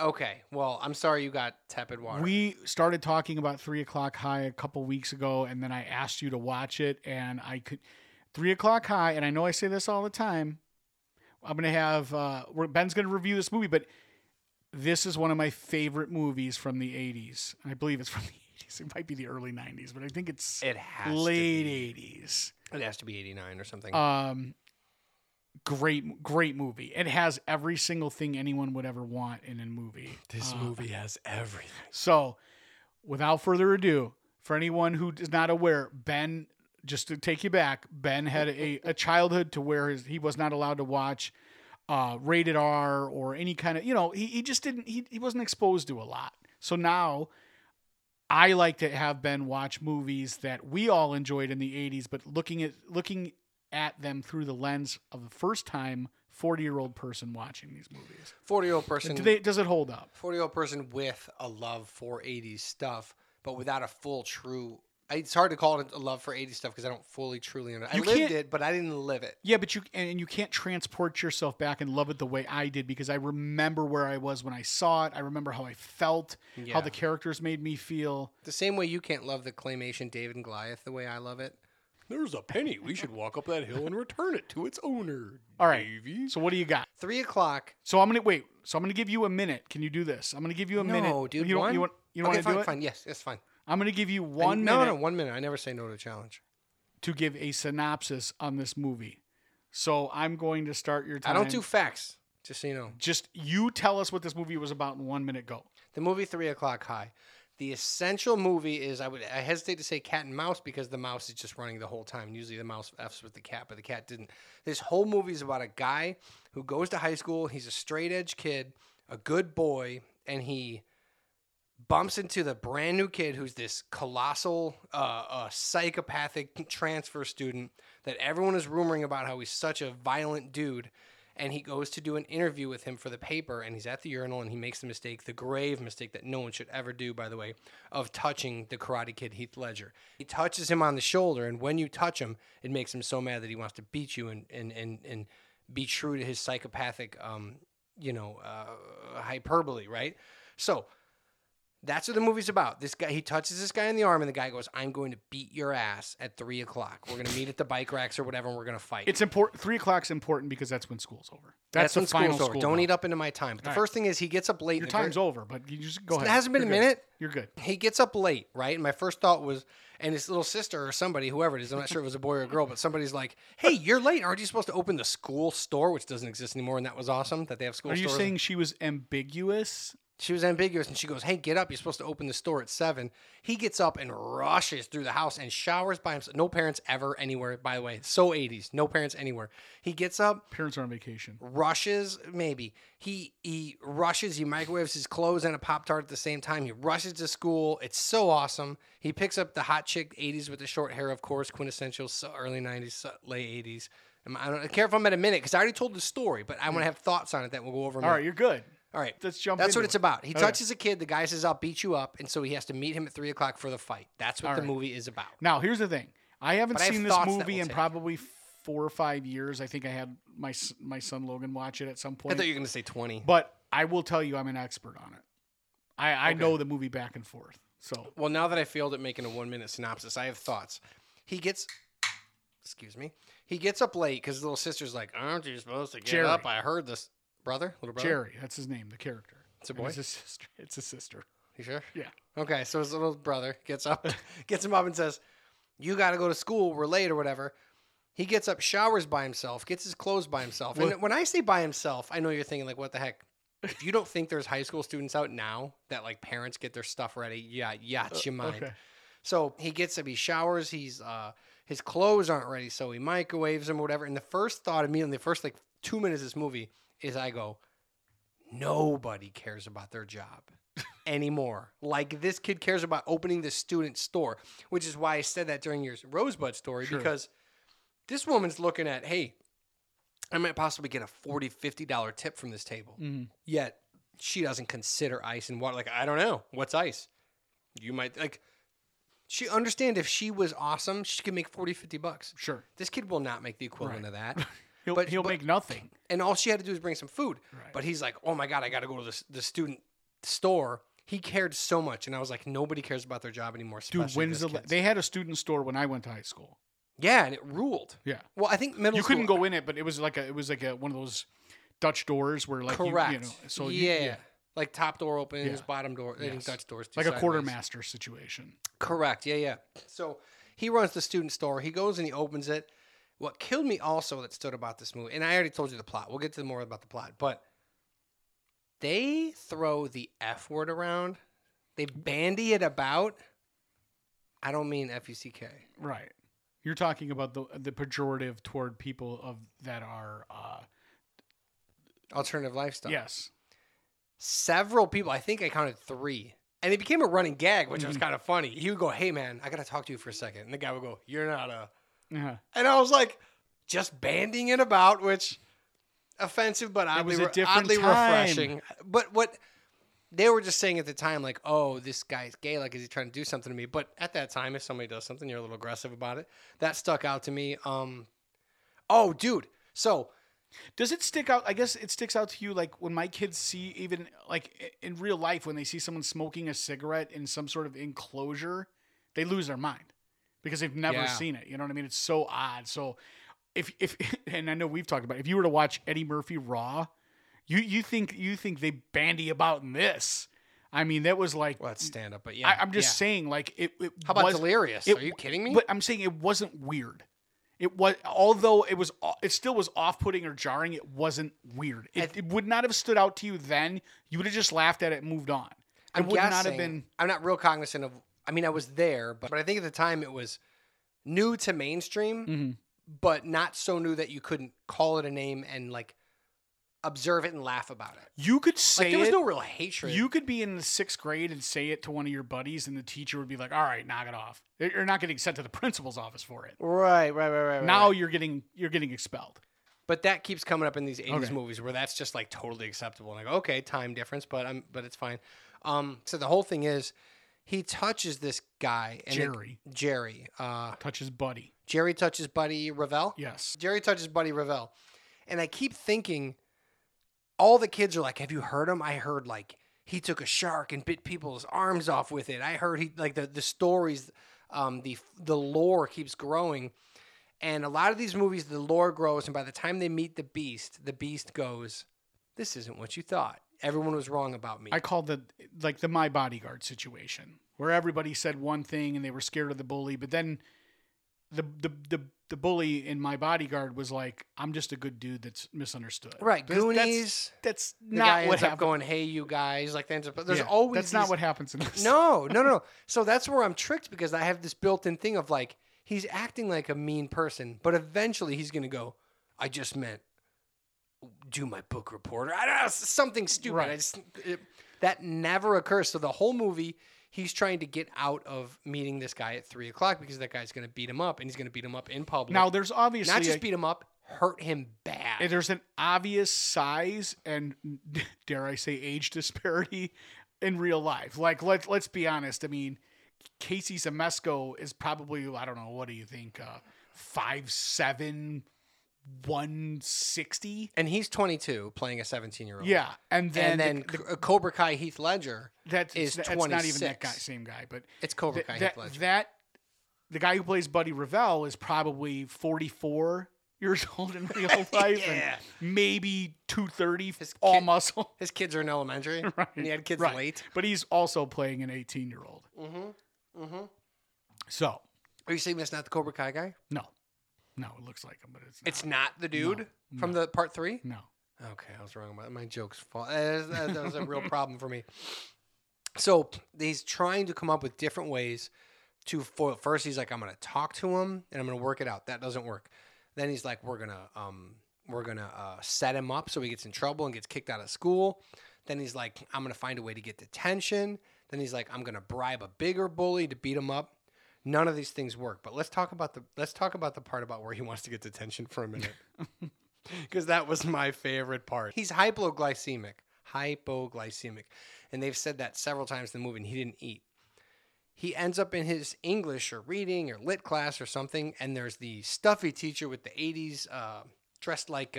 Okay, well, I'm sorry you got tepid water. We started talking about 3 o'clock high a couple weeks ago, and then I asked you to watch it, and 3 o'clock high, and I know I say this all the time. I'm gonna have Ben's gonna review this movie, but this is one of my favorite movies from the '80s. I believe it's from the '80s. It might be the early '90s, but I think it's late '80s. It has to be '89 or something. Great movie. It has every single thing anyone would ever want in a movie. This movie has everything. So, without further ado, for anyone who is not aware, Ben, just to take you back, Ben had a childhood to where he was not allowed to watch rated R or any kind of, he just didn't, he wasn't exposed to a lot. So now, I like to have Ben watch movies that we all enjoyed in the 80s, but looking at them through the lens of the first time 40-year-old person watching these movies. 40-year-old person. Does it hold up? 40-year-old person with a love for 80s stuff, but without a full true... It's hard to call it a love for 80s stuff because I don't fully, truly understand. I lived it, but I didn't live it. Yeah, but you can't transport yourself back and love it the way I did because I remember where I was when I saw it. I remember how I felt, how the characters made me feel. The same way you can't love the claymation David and Goliath the way I love it. There's a penny. We should walk up that hill and return it to its owner. All right. Davey. So what do you got? 3 o'clock. So I'm gonna give you a minute. Can you do this? I'm gonna give you a minute. No, dude. You don't want to do it? Fine. Yes, that's fine. I'm gonna give you minute. No, 1 minute. I never say no to a challenge. To give a synopsis on this movie. So I'm going to start your time. I don't do facts. Just so you know. Just you tell us what this movie was about in 1 minute. Go. The movie 3 o'clock high. The essential movie is, I hesitate to say cat and mouse because the mouse is just running the whole time. Usually the mouse Fs with the cat, but the cat didn't. This whole movie is about a guy who goes to high school. He's a straight edge kid, a good boy, and he bumps into the brand new kid who's this colossal, psychopathic transfer student that everyone is rumoring about how he's such a violent dude. And he goes to do an interview with him for the paper, and he's at the urinal, and he makes the mistake, the grave mistake that no one should ever do, by the way, of touching the Karate Kid Heath Ledger. He touches him on the shoulder, and when you touch him, it makes him so mad that he wants to beat you and be true to his psychopathic, hyperbole, right? So that's what the movie's about. This guy, he touches this guy in the arm, and the guy goes, I'm going to beat your ass at 3 o'clock. We're going to meet at the bike racks or whatever, and we're going to fight. It's important. 3 o'clock's important because that's when school's over. That's when school's over. Don't eat up into my time. But the first thing is he gets up late. Your time's over, but you just go ahead. It hasn't been a minute. You're good. He gets up late, right? And my first thought was, and his little sister or somebody, whoever it is, I'm not sure if it was a boy or a girl, but somebody's like, hey, you're late. Aren't you supposed to open the school store, which doesn't exist anymore? And that was awesome that they have school stores. Are you saying she was ambiguous? She was ambiguous, and she goes, "Hank, get up. You're supposed to open the store at 7. He gets up and rushes through the house and showers by himself. No parents ever anywhere, by the way. So 80s. No parents anywhere. He gets up. Parents are on vacation. Rushes, maybe. He rushes. He microwaves his clothes and a Pop-Tart at the same time. He rushes to school. It's so awesome. He picks up the hot chick, 80s with the short hair, of course, quintessential, so early 90s, so late 80s. I don't care if I'm at a minute because I already told the story, but I want to have thoughts on it that we'll go over. All right, you're good. All right. Let's jump in. That's what it's about. He touches a kid. The guy says, "I'll beat you up." And so he has to meet him at 3 o'clock for the fight. That's what the movie is about. Now, here's the thing. I haven't seen this movie in probably 4 or 5 years. I think I had my son Logan watch it at some point. I thought you were going to say 20. But I will tell you I'm an expert on it. I know the movie back and forth. So well, now that I failed at making a 1-minute synopsis, I have thoughts. He gets up late because his little sister's like, "Aren't you supposed to get up? I heard this." Little brother? Jerry. That's his name, the character. It's a boy? It's a sister. You sure? Yeah. Okay, so his little brother gets up, gets him up and says, "You got to go to school. We're late," or whatever. He gets up, showers by himself, gets his clothes by himself. What? And when I say by himself, I know you're thinking, like, what the heck? If you don't think there's high school students out now that, like, parents get their stuff ready, it's your mind. Okay. So he gets up, he showers, his clothes aren't ready, so he microwaves them or whatever. And the first thought immediately, the first, like, 2 minutes of this movie is I go, nobody cares about their job anymore. Like, this kid cares about opening the student store, which is why I said that during your Rosebud story, because this woman's looking at, hey, I might possibly get a $40, $50 tip from this table. Mm-hmm. Yet she doesn't consider ice and water. Like, I don't know. What's ice? You might, like, she understand if she was awesome, she could make $40, $50. Sure. This kid will not make the equivalent of that. He'll make nothing. And all she had to do is bring some food. Right. But he's like, "Oh my God, I got to go to the student store." He cared so much. And I was like, nobody cares about their job anymore. Dude, when's they had a student store when I went to high school. Yeah, and it ruled. Yeah. Well, I think middle school. You couldn't go in it, but it was like a one of those Dutch doors where like correct. You know, so yeah. Like top door opens, bottom door, yes. Dutch doors. Like sideways. A quartermaster situation. Correct. Yeah. So he runs the student store. He goes and he opens it. What killed me also that stood about this movie, and I already told you the plot. We'll get to more about the plot, but they throw the F word around. They bandy it about. I don't mean F-U-C-K. Right. You're talking about the pejorative toward people that are... alternative lifestyle. Yes. Several people, I think I counted 3. And it became a running gag, which was kind of funny. He would go, "Hey, man, I got to talk to you for a second." And the guy would go, "You're not a..." Uh-huh. And I was like, just bandying it about, which offensive, but oddly refreshing. But what they were just saying at the time, like, "Oh, this guy's gay. Like, is he trying to do something to me?" But at that time, if somebody does something, you're a little aggressive about it. That stuck out to me. Oh, dude. So does it stick out? I guess it sticks out to you. Like when my kids see, even like in real life, when they see someone smoking a cigarette in some sort of enclosure, they lose their mind. Because they've never seen it. You know what I mean? It's so odd. So if and I know we've talked about it, if you were to watch Eddie Murphy Raw, you think they bandy about in this. I mean, that was like... Well, that's stand-up, but yeah. I'm just saying, like... it How about Delirious? Are you kidding me? But I'm saying it wasn't weird. It was, although it still was off-putting or jarring, it wasn't weird. It would not have stood out to you then. You would have just laughed at it and moved on. I'm not real cognizant of... I mean, I was there, but I think at the time it was new to mainstream, but not so new that you couldn't call it a name and like observe it and laugh about it. You could say there was no real hatred. You could be in the 6th grade and say it to one of your buddies, and the teacher would be like, "All right, knock it off. You're not getting sent to the principal's office for it." Right. Now you're getting expelled. But that keeps coming up in these 80s movies where that's just like totally acceptable. Like, okay, time difference, but it's fine. So the whole thing is, he touches this guy. And Jerry. Touches Buddy. Jerry touches Buddy Ravel? Yes. Jerry touches Buddy Ravel. And I keep thinking, all the kids are like, "Have you heard him? I heard, like, he took a shark and bit people's arms off with it. I heard he," like, the stories, the lore keeps growing. And a lot of these movies, the lore grows. And by the time they meet the beast goes, "This isn't what you thought. Everyone was wrong about me." I called the My Bodyguard situation where everybody said one thing and they were scared of the bully, but then the the bully in My Bodyguard was like, I'm just a good dude that's misunderstood. Right. Goonies. That's not what happens. The guy ends up going, hey, you guys. Like, there's always that's not what happens in this. No. So that's where I'm tricked, because I have this built-in thing of like, he's acting like a mean person, but eventually he's going to go, I just meant do my book report. I don't know, something stupid. Right. That never occurs. So the whole movie, he's trying to get out of meeting this guy at 3 o'clock because that guy's going to beat him up, and he's going to beat him up in public. Now, there's obviously... Not just beat him up, hurt him bad. There's an obvious size and, dare I say, age disparity in real life. Like, let's be honest. I mean... Casey Zemesco is probably, I don't know, what do you think, 5'7", 160? And he's 22, playing a 17-year-old. Yeah. And then Cobra Kai Heath Ledger is 26. That's not even that guy, same guy. But it's Cobra Kai Heath Ledger. The guy who plays Buddy Ravel is probably 44 years old in real life. Yeah. And maybe 230, all muscle. His kids are in elementary. Right. And he had kids late. But he's also playing an 18-year-old. Mm-hmm. Mm-hmm. So, are you saying that's not the Cobra Kai guy? No, it looks like him, but it's not. It's not the dude from the part 3? No. Okay, I was wrong about that. My joke's fault. That was a real problem for me. So he's trying to come up with different ways to foil. First, he's like, "I'm going to talk to him and I'm going to work it out." That doesn't work. Then he's like, "We're gonna set him up so he gets in trouble and gets kicked out of school." Then he's like, "I'm going to find a way to get detention." Then he's like, I'm going to bribe a bigger bully to beat him up. None of these things work. But let's talk about the part about where he wants to get detention for a minute. Because that was my favorite part. He's hypoglycemic. And they've said that several times in the movie, and he didn't eat. He ends up in his English or reading or lit class or something, and there's the stuffy teacher with the 80s dressed like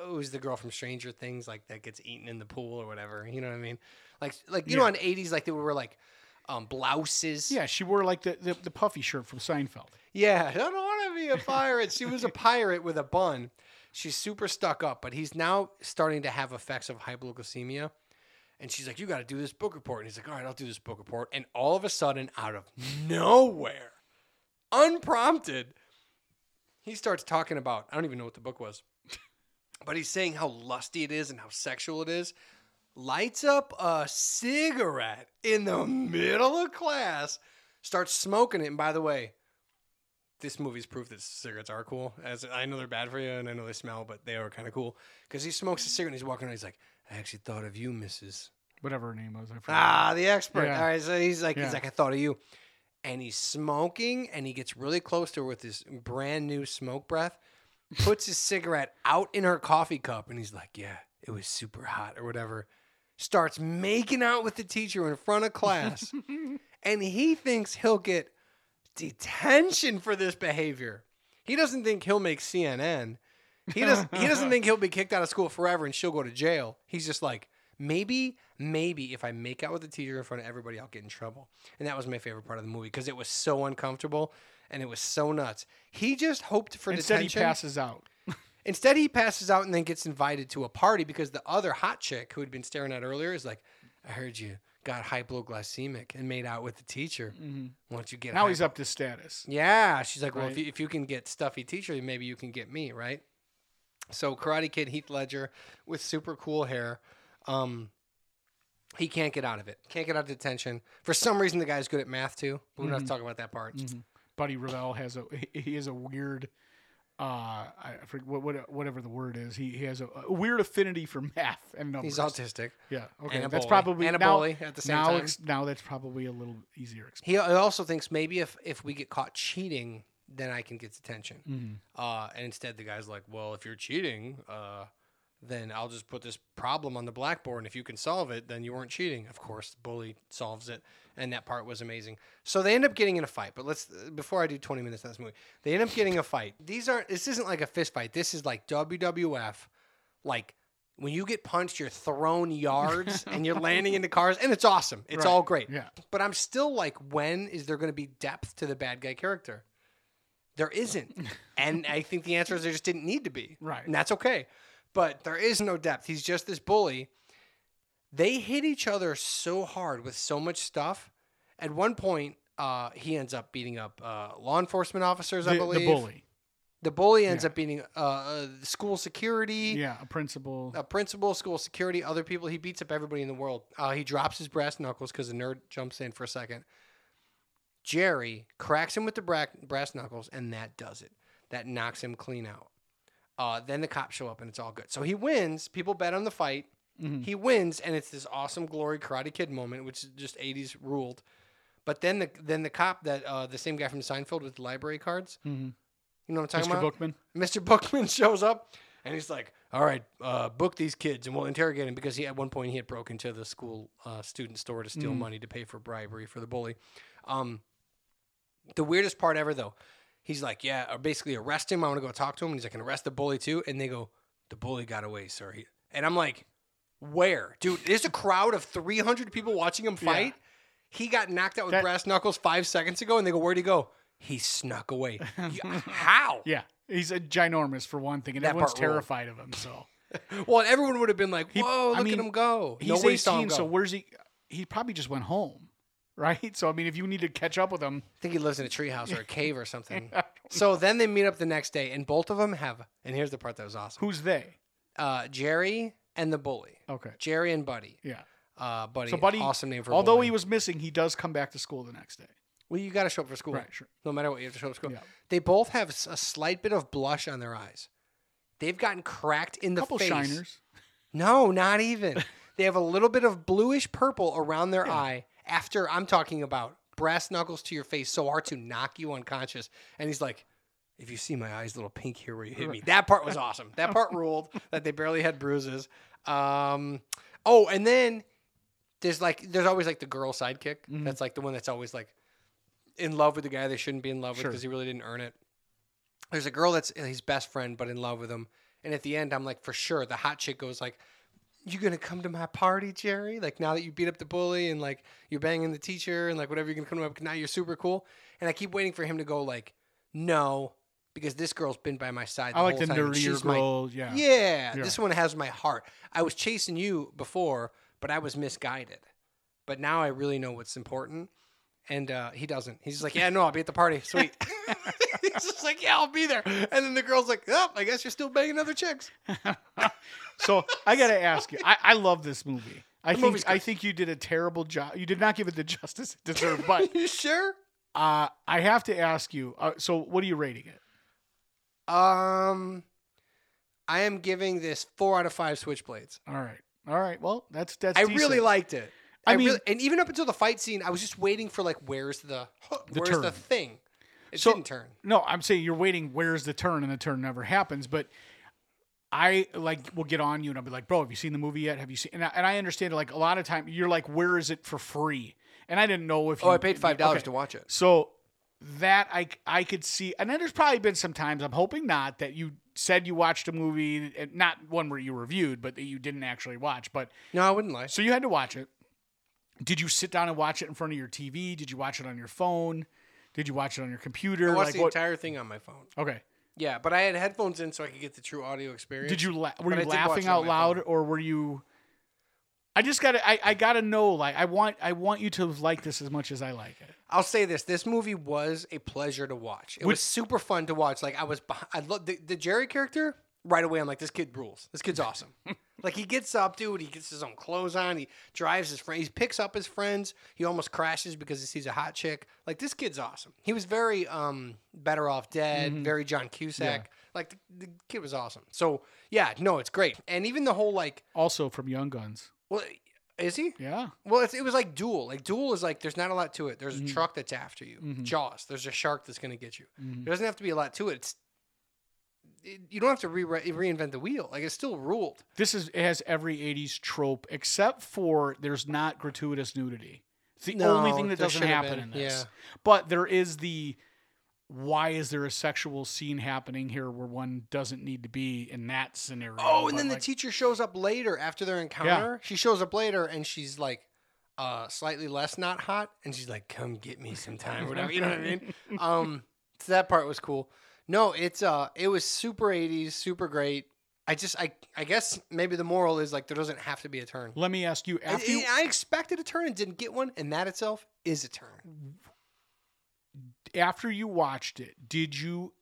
who's the girl from Stranger Things, like that gets eaten in the pool or whatever. You know what I mean? Like you know, in the 80s, like they were like blouses. Yeah, she wore like the puffy shirt from Seinfeld. Yeah, I don't want to be a pirate. She was a pirate with a bun. She's super stuck up, but he's now starting to have effects of hypoglycemia. And she's like, "You got to do this book report." And he's like, "All right, I'll do this book report." And all of a sudden, out of nowhere, unprompted, he starts talking about, I don't even know what the book was, but he's saying how lusty it is and how sexual it is. Lights up a cigarette in the middle of class, starts smoking it. And by the way, this movie's proof that cigarettes are cool. As I know they're bad for you and I know they smell, but they are kind of cool. Because he smokes a cigarette and he's walking around. He's like, "I actually thought of you, Mrs." Whatever her name was. I forgot. The expert. Yeah. All right. So he's like, "I thought of you." And he's smoking and he gets really close to her with this brand new smoke breath, puts his cigarette out in her coffee cup. And he's like, "Yeah, it was super hot," or whatever. Starts making out with the teacher in front of class. And he thinks he'll get detention for this behavior. He doesn't think he'll make CNN. He doesn't think he'll be kicked out of school forever and she'll go to jail. He's just like, maybe if I make out with the teacher in front of everybody, I'll get in trouble. And that was my favorite part of the movie because it was so uncomfortable and it was so nuts. He just hoped for detention. Instead, he passes out. Instead, he passes out and then gets invited to a party because the other hot chick who had been staring at earlier is like, "I heard you got hypoglycemic and made out with the teacher. Mm-hmm. Why don't you get now he's up to status." Yeah. She's like, "Well, right. if you can get stuffy teacher, maybe you can get me," right? So Karate Kid Heath Ledger with super cool hair. He can't get out of it. Can't get out of detention. For some reason, the guy's good at math, too. But we're not talking about that part. Mm-hmm. Buddy Ravel has a weird... I forget whatever the word is. He has a weird affinity for math and numbers. He's autistic. Yeah. Okay. And that's probably bully at the same time. Now that's probably a little easier. He also thinks maybe if we get caught cheating, then I can get detention. Mm-hmm. And instead the guy's like, "Well, if you're cheating, then I'll just put this problem on the blackboard. And if you can solve it, then you weren't cheating." Of course, the bully solves it. And that part was amazing. So they end up getting in a fight. But before I do 20 minutes on this movie, they end up getting a fight. This isn't like a fist fight. This is like WWF. Like when you get punched, you're thrown yards and you're landing into cars. And it's awesome. It's all great. Yeah. But I'm still like, when is there going to be depth to the bad guy character? There isn't. And I think the answer is there just didn't need to be. Right. And that's okay. But there is no depth. He's just this bully. They hit each other so hard with so much stuff. At one point, he ends up beating up law enforcement officers, I believe. The bully. The bully ends up beating school security. Yeah, a principal. A principal, school security, other people. He beats up everybody in the world. He drops his brass knuckles because the nerd jumps in for a second. Jerry cracks him with the brass knuckles, and that does it. That knocks him clean out. Then the cops show up, and it's all good. So he wins. People bet on the fight. Mm-hmm. He wins, and it's this awesome glory Karate Kid moment, which is just 80s ruled. But then the cop, that the same guy from Seinfeld with the library cards, mm-hmm. You know what I'm talking about? Mr. Bookman. Mr. Bookman shows up, and he's like, all right, book these kids, and we'll interrogate him, because at one point he had broken into the school student store to steal money to pay for bribery for the bully. The weirdest part ever, though, he's like, yeah, basically arrest him. I want to go talk to him. And he's like, and arrest the bully, too. And they go, the bully got away, sir. And I'm like, where? Dude, there's a crowd of 300 people watching him fight. Yeah. He got knocked out with brass knuckles 5 seconds ago, and they go, where'd he go? He snuck away. How? Yeah. He's a ginormous, for one thing, and everyone's terrified of him. So, well, everyone would have been like, whoa, look at him go. He's 18, so where's he? He probably just went home, right? So, I mean, if you need to catch up with him. I think he lives in a treehouse or a cave or something. So then they meet up the next day, and both of them have, and here's the part that was awesome. Who's they? Jerry and the bully. Okay. Jerry and Buddy. Yeah. Buddy, so Buddy, awesome name for although bully. He was missing, he does come back to school the next day. Well, you got to show up for school. Right, sure. No matter what, you have to show up for school. Yeah. They both have a slight bit of blush on their eyes. They've gotten cracked in the face. Couple shiners. No, not even. They have a little bit of bluish purple around their eye after, I'm talking about, brass knuckles to your face so hard to knock you unconscious. And he's like, if you see my eyes, little pink here where you hit me. That part was awesome. That part ruled, that they barely had bruises. Oh, and then there's always like the girl sidekick. Mm-hmm. That's like the one that's always like, in love with the guy they shouldn't be in love with because he really didn't earn it. There's a girl that's his best friend, but in love with him. And at the end, I'm like, for sure, the hot chick goes like, you going to come to my party, Jerry? Like, now that you beat up the bully and like you're banging the teacher and like whatever, you're going to come up. Now you're super cool. And I keep waiting for him to go like, no, because this girl's been by my side the whole time. I like the nerdier girl. Yeah, this one has my heart. I was chasing you before, but I was misguided. But now I really know what's important. And he doesn't. He's just like, yeah, no, I'll be at the party. Sweet. He's just like, yeah, I'll be there. And then the girl's like, oh, I guess you're still banging other chicks. So I got to ask you, I love this movie. I think you did a terrible job. You did not give it the justice it deserved. But you sure? I have to ask you. So what are you rating it? I am giving this 4 out of 5 switchblades. All right. Well, that's. I decent. Really liked it. I mean, and even up until the fight scene, I was just waiting for like, where's the hook? Where's the thing? It didn't turn. No, I'm saying you're waiting. Where's the turn? And the turn never happens. But I will get on you and I'll be like, bro, have you seen the movie yet? Have you seen? And I understand like a lot of time you're like, where is it for free? And I didn't know if. Oh, I paid $5 to watch it. So that I could see, and then there's probably been some times I'm hoping not that you said you watched a movie, not one where you reviewed, but that you didn't actually watch. But no, I wouldn't lie. So you had to watch it. Did you sit down and watch it in front of your TV? Did you watch it on your phone? Did you watch it on your computer? I watched entire thing on my phone. Okay. Yeah, but I had headphones in so I could get the true audio experience. Did you were you laughing out loud phone. Or were you? I just got to I got to know, like, I want you to like this as much as I like it. I'll say this. This movie was a pleasure to watch. It was super fun to watch. Like, I love the Jerry character. Right away, I'm like, this kid rules. This kid's awesome. Like, he gets up, dude. He gets his own clothes on. He drives his friend. He picks up his friends. He almost crashes because he sees a hot chick. Like, this kid's awesome. He was very Better Off Dead, mm-hmm. very John Cusack. Yeah. Like, the kid was awesome. So, yeah, no, it's great. And even the whole, like... Also from Young Guns. Well, is he? Yeah. Well, it was like Duel. Like, Duel is like, there's not a lot to it. There's mm-hmm. a truck that's after you. Mm-hmm. Jaws. There's a shark that's going to get you. Mm-hmm. There doesn't have to be a lot to it. You don't have to reinvent the wheel. Like, it's still ruled. It has every 80s trope, except for there's not gratuitous nudity. It's the only thing that doesn't happen in this. Yeah. But there is the, why is there a sexual scene happening here where one doesn't need to be in that scenario? Oh, and then the teacher shows up later after their encounter. Yeah. She shows up later, and she's like, slightly less not hot. And she's like, come get me sometime or whatever. You know what I mean? So that part was cool. No, it was super 80s, super great. I guess maybe the moral is like there doesn't have to be a turn. Let me ask you, I expected a turn and didn't get one, and that itself is a turn. After you watched it, did you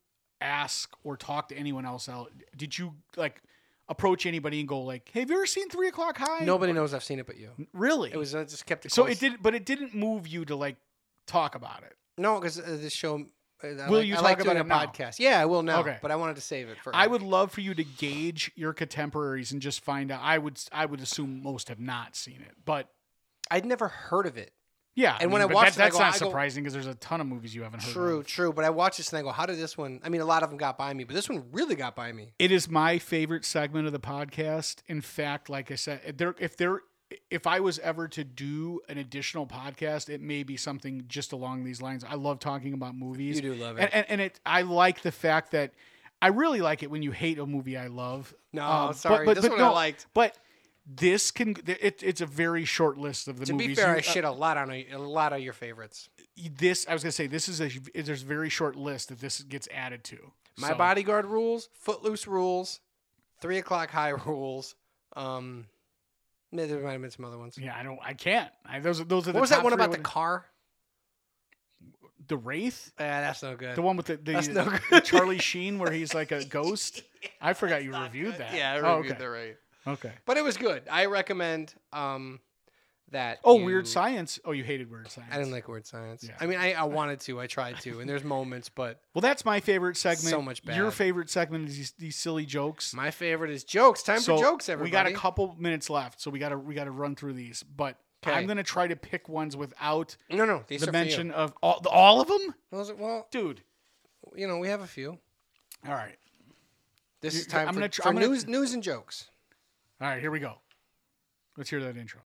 ask or talk to anyone else out? Did you like approach anybody and go like, "Hey, have you ever seen 3 O'Clock High?" Nobody knows I've seen it, but you. Really? It was I just kept it. So close. It didn't move you to like talk about it. No, because this show. Will you talk about it on a podcast? Yeah, I will now. Okay. But I wanted to save it for. I would love for you to gauge your contemporaries and just find out. I would assume most have not seen it, but I'd never heard of it. Yeah, and when I watched it, that's not surprising because there's a ton of movies you haven't heard of. True. But I watched this and I go, "How did this one?" I mean, a lot of them got by me, but this one really got by me. It is my favorite segment of the podcast. In fact, like I said, if I was ever to do an additional podcast, it may be something just along these lines. I love talking about movies. You do love it, and I like the fact that I really like it when you hate a movie I love. No, sorry, I liked, but. This can it's a very short list of the movies. To be fair, I shit a lot on a lot of your favorites. There's a very short list that this gets added to. My Bodyguard rules, Footloose rules, 3 O'Clock High rules. There might have been some other ones. Yeah, I can't. Those are. What was that one about the car? The Wraith? Yeah, that's no good. The one with the Charlie Sheen where he's like a ghost. I forgot you reviewed that. Yeah, I reviewed The Wraith. Okay. But it was good. I recommend that. Weird Science. Oh, you hated Weird Science. I didn't like Weird Science. Yeah. I mean, I wanted to. I tried to. And there's moments, but. Well, that's my favorite segment. So much better. Your favorite segment is these silly jokes. My favorite is jokes. Time for jokes, everybody. We got a couple minutes left, so we got to run through these. But I'm going to try to pick ones without the mention of all of them? Well, dude. You know, we have a few. All right. This is time for news and jokes. All right, here we go. Let's hear that intro.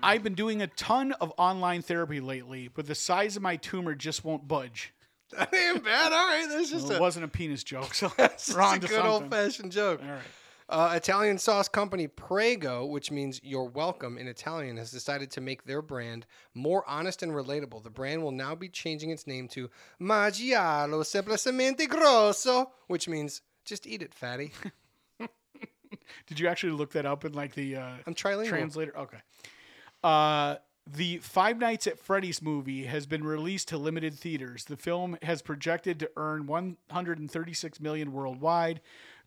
I've been doing a ton of online therapy lately, but the size of my tumor just won't budge. That ain't bad. All right, that's just it wasn't a penis joke, so that's a good old-fashioned joke. All right. Italian sauce company Prego, which means "you're welcome" in Italian, has decided to make their brand more honest and relatable. The brand will now be changing its name to Mangialo Semplicemente Grosso, which means "just eat it, fatty." Did you actually look that up in like the I'm trilingual. Translator? Okay. The Five Nights at Freddy's movie has been released to limited theaters. The film has projected to earn $136 million worldwide.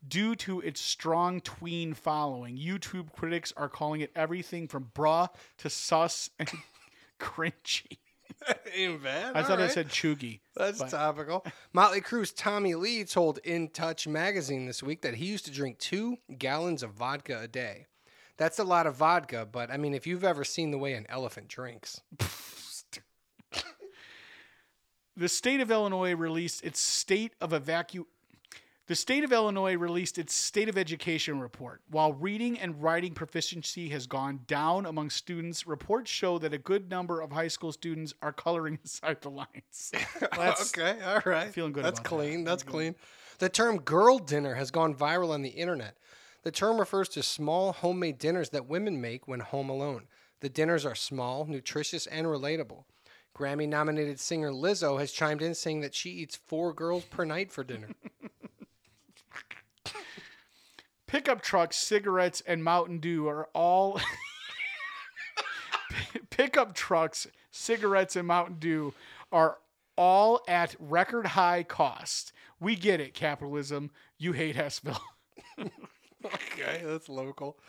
Due to its strong tween following, YouTube critics are calling it everything from bra to sus and cringy. Ain't bad. I thought I said chuggy. That's topical. Motley Crue's Tommy Lee told In Touch magazine this week that he used to drink 2 gallons of vodka a day. That's a lot of vodka, but I mean, if you've ever seen the way an elephant drinks. The state of Illinois released its State of Education report. While reading and writing proficiency has gone down among students, reports show that a good number of high school students are coloring inside the lines. Okay, all right. Feeling good. That's about clean. That. That's clean. The term girl dinner has gone viral on the internet. The term refers to small homemade dinners that women make when home alone. The dinners are small, nutritious, and relatable. Grammy-nominated singer Lizzo has chimed in saying that she eats 4 girls per night for dinner. Pickup trucks, cigarettes, and Mountain Dew are all... Pickup trucks, cigarettes, and Mountain Dew are all at record high cost. We get it, capitalism. You hate Hessville. Okay, that's local.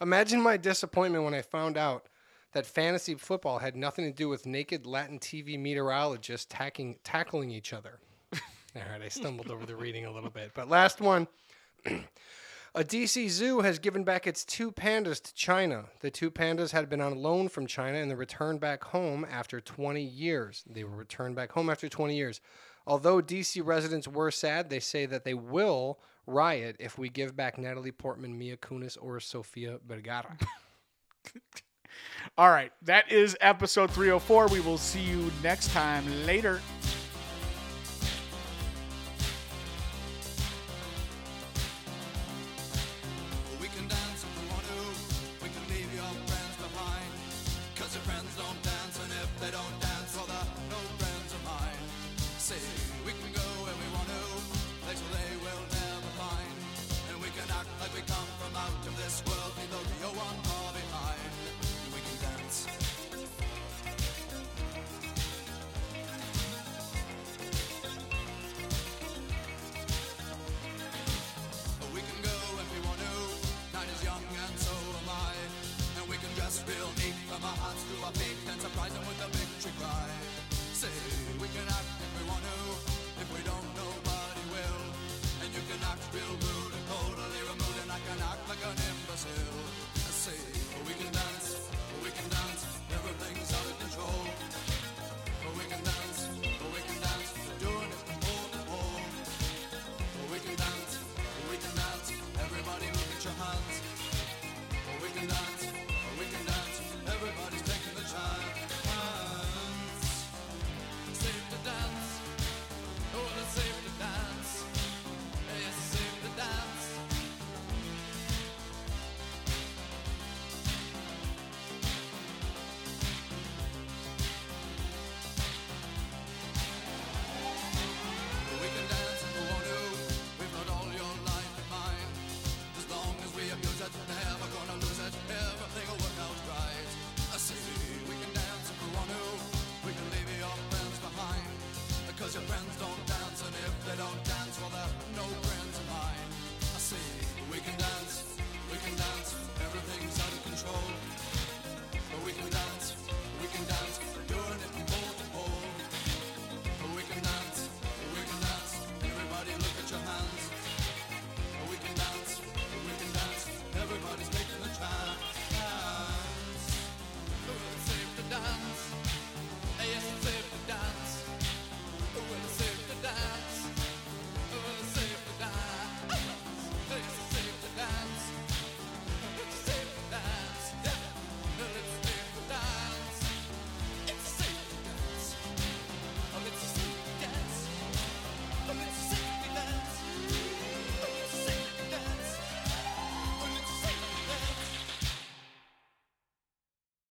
Imagine my disappointment when I found out that fantasy football had nothing to do with naked Latin TV meteorologists tackling each other. All right, I stumbled over the reading a little bit. But last one... A DC zoo has given back its 2 pandas to China. The 2 pandas had been on loan from China and they returned back home after 20 years. Although DC residents were sad, they say that they will riot if we give back Natalie Portman, Mia Kunis, or Sofia Vergara. All right. That is episode 304. We will see you next time. Later. Like we come from out from our hearts to our feet and surprise them with a victory cry. Say, we can act if we want to, if we don't, nobody will. And you can act real rude and cold, or leave a mood, and I can act like an imbecile.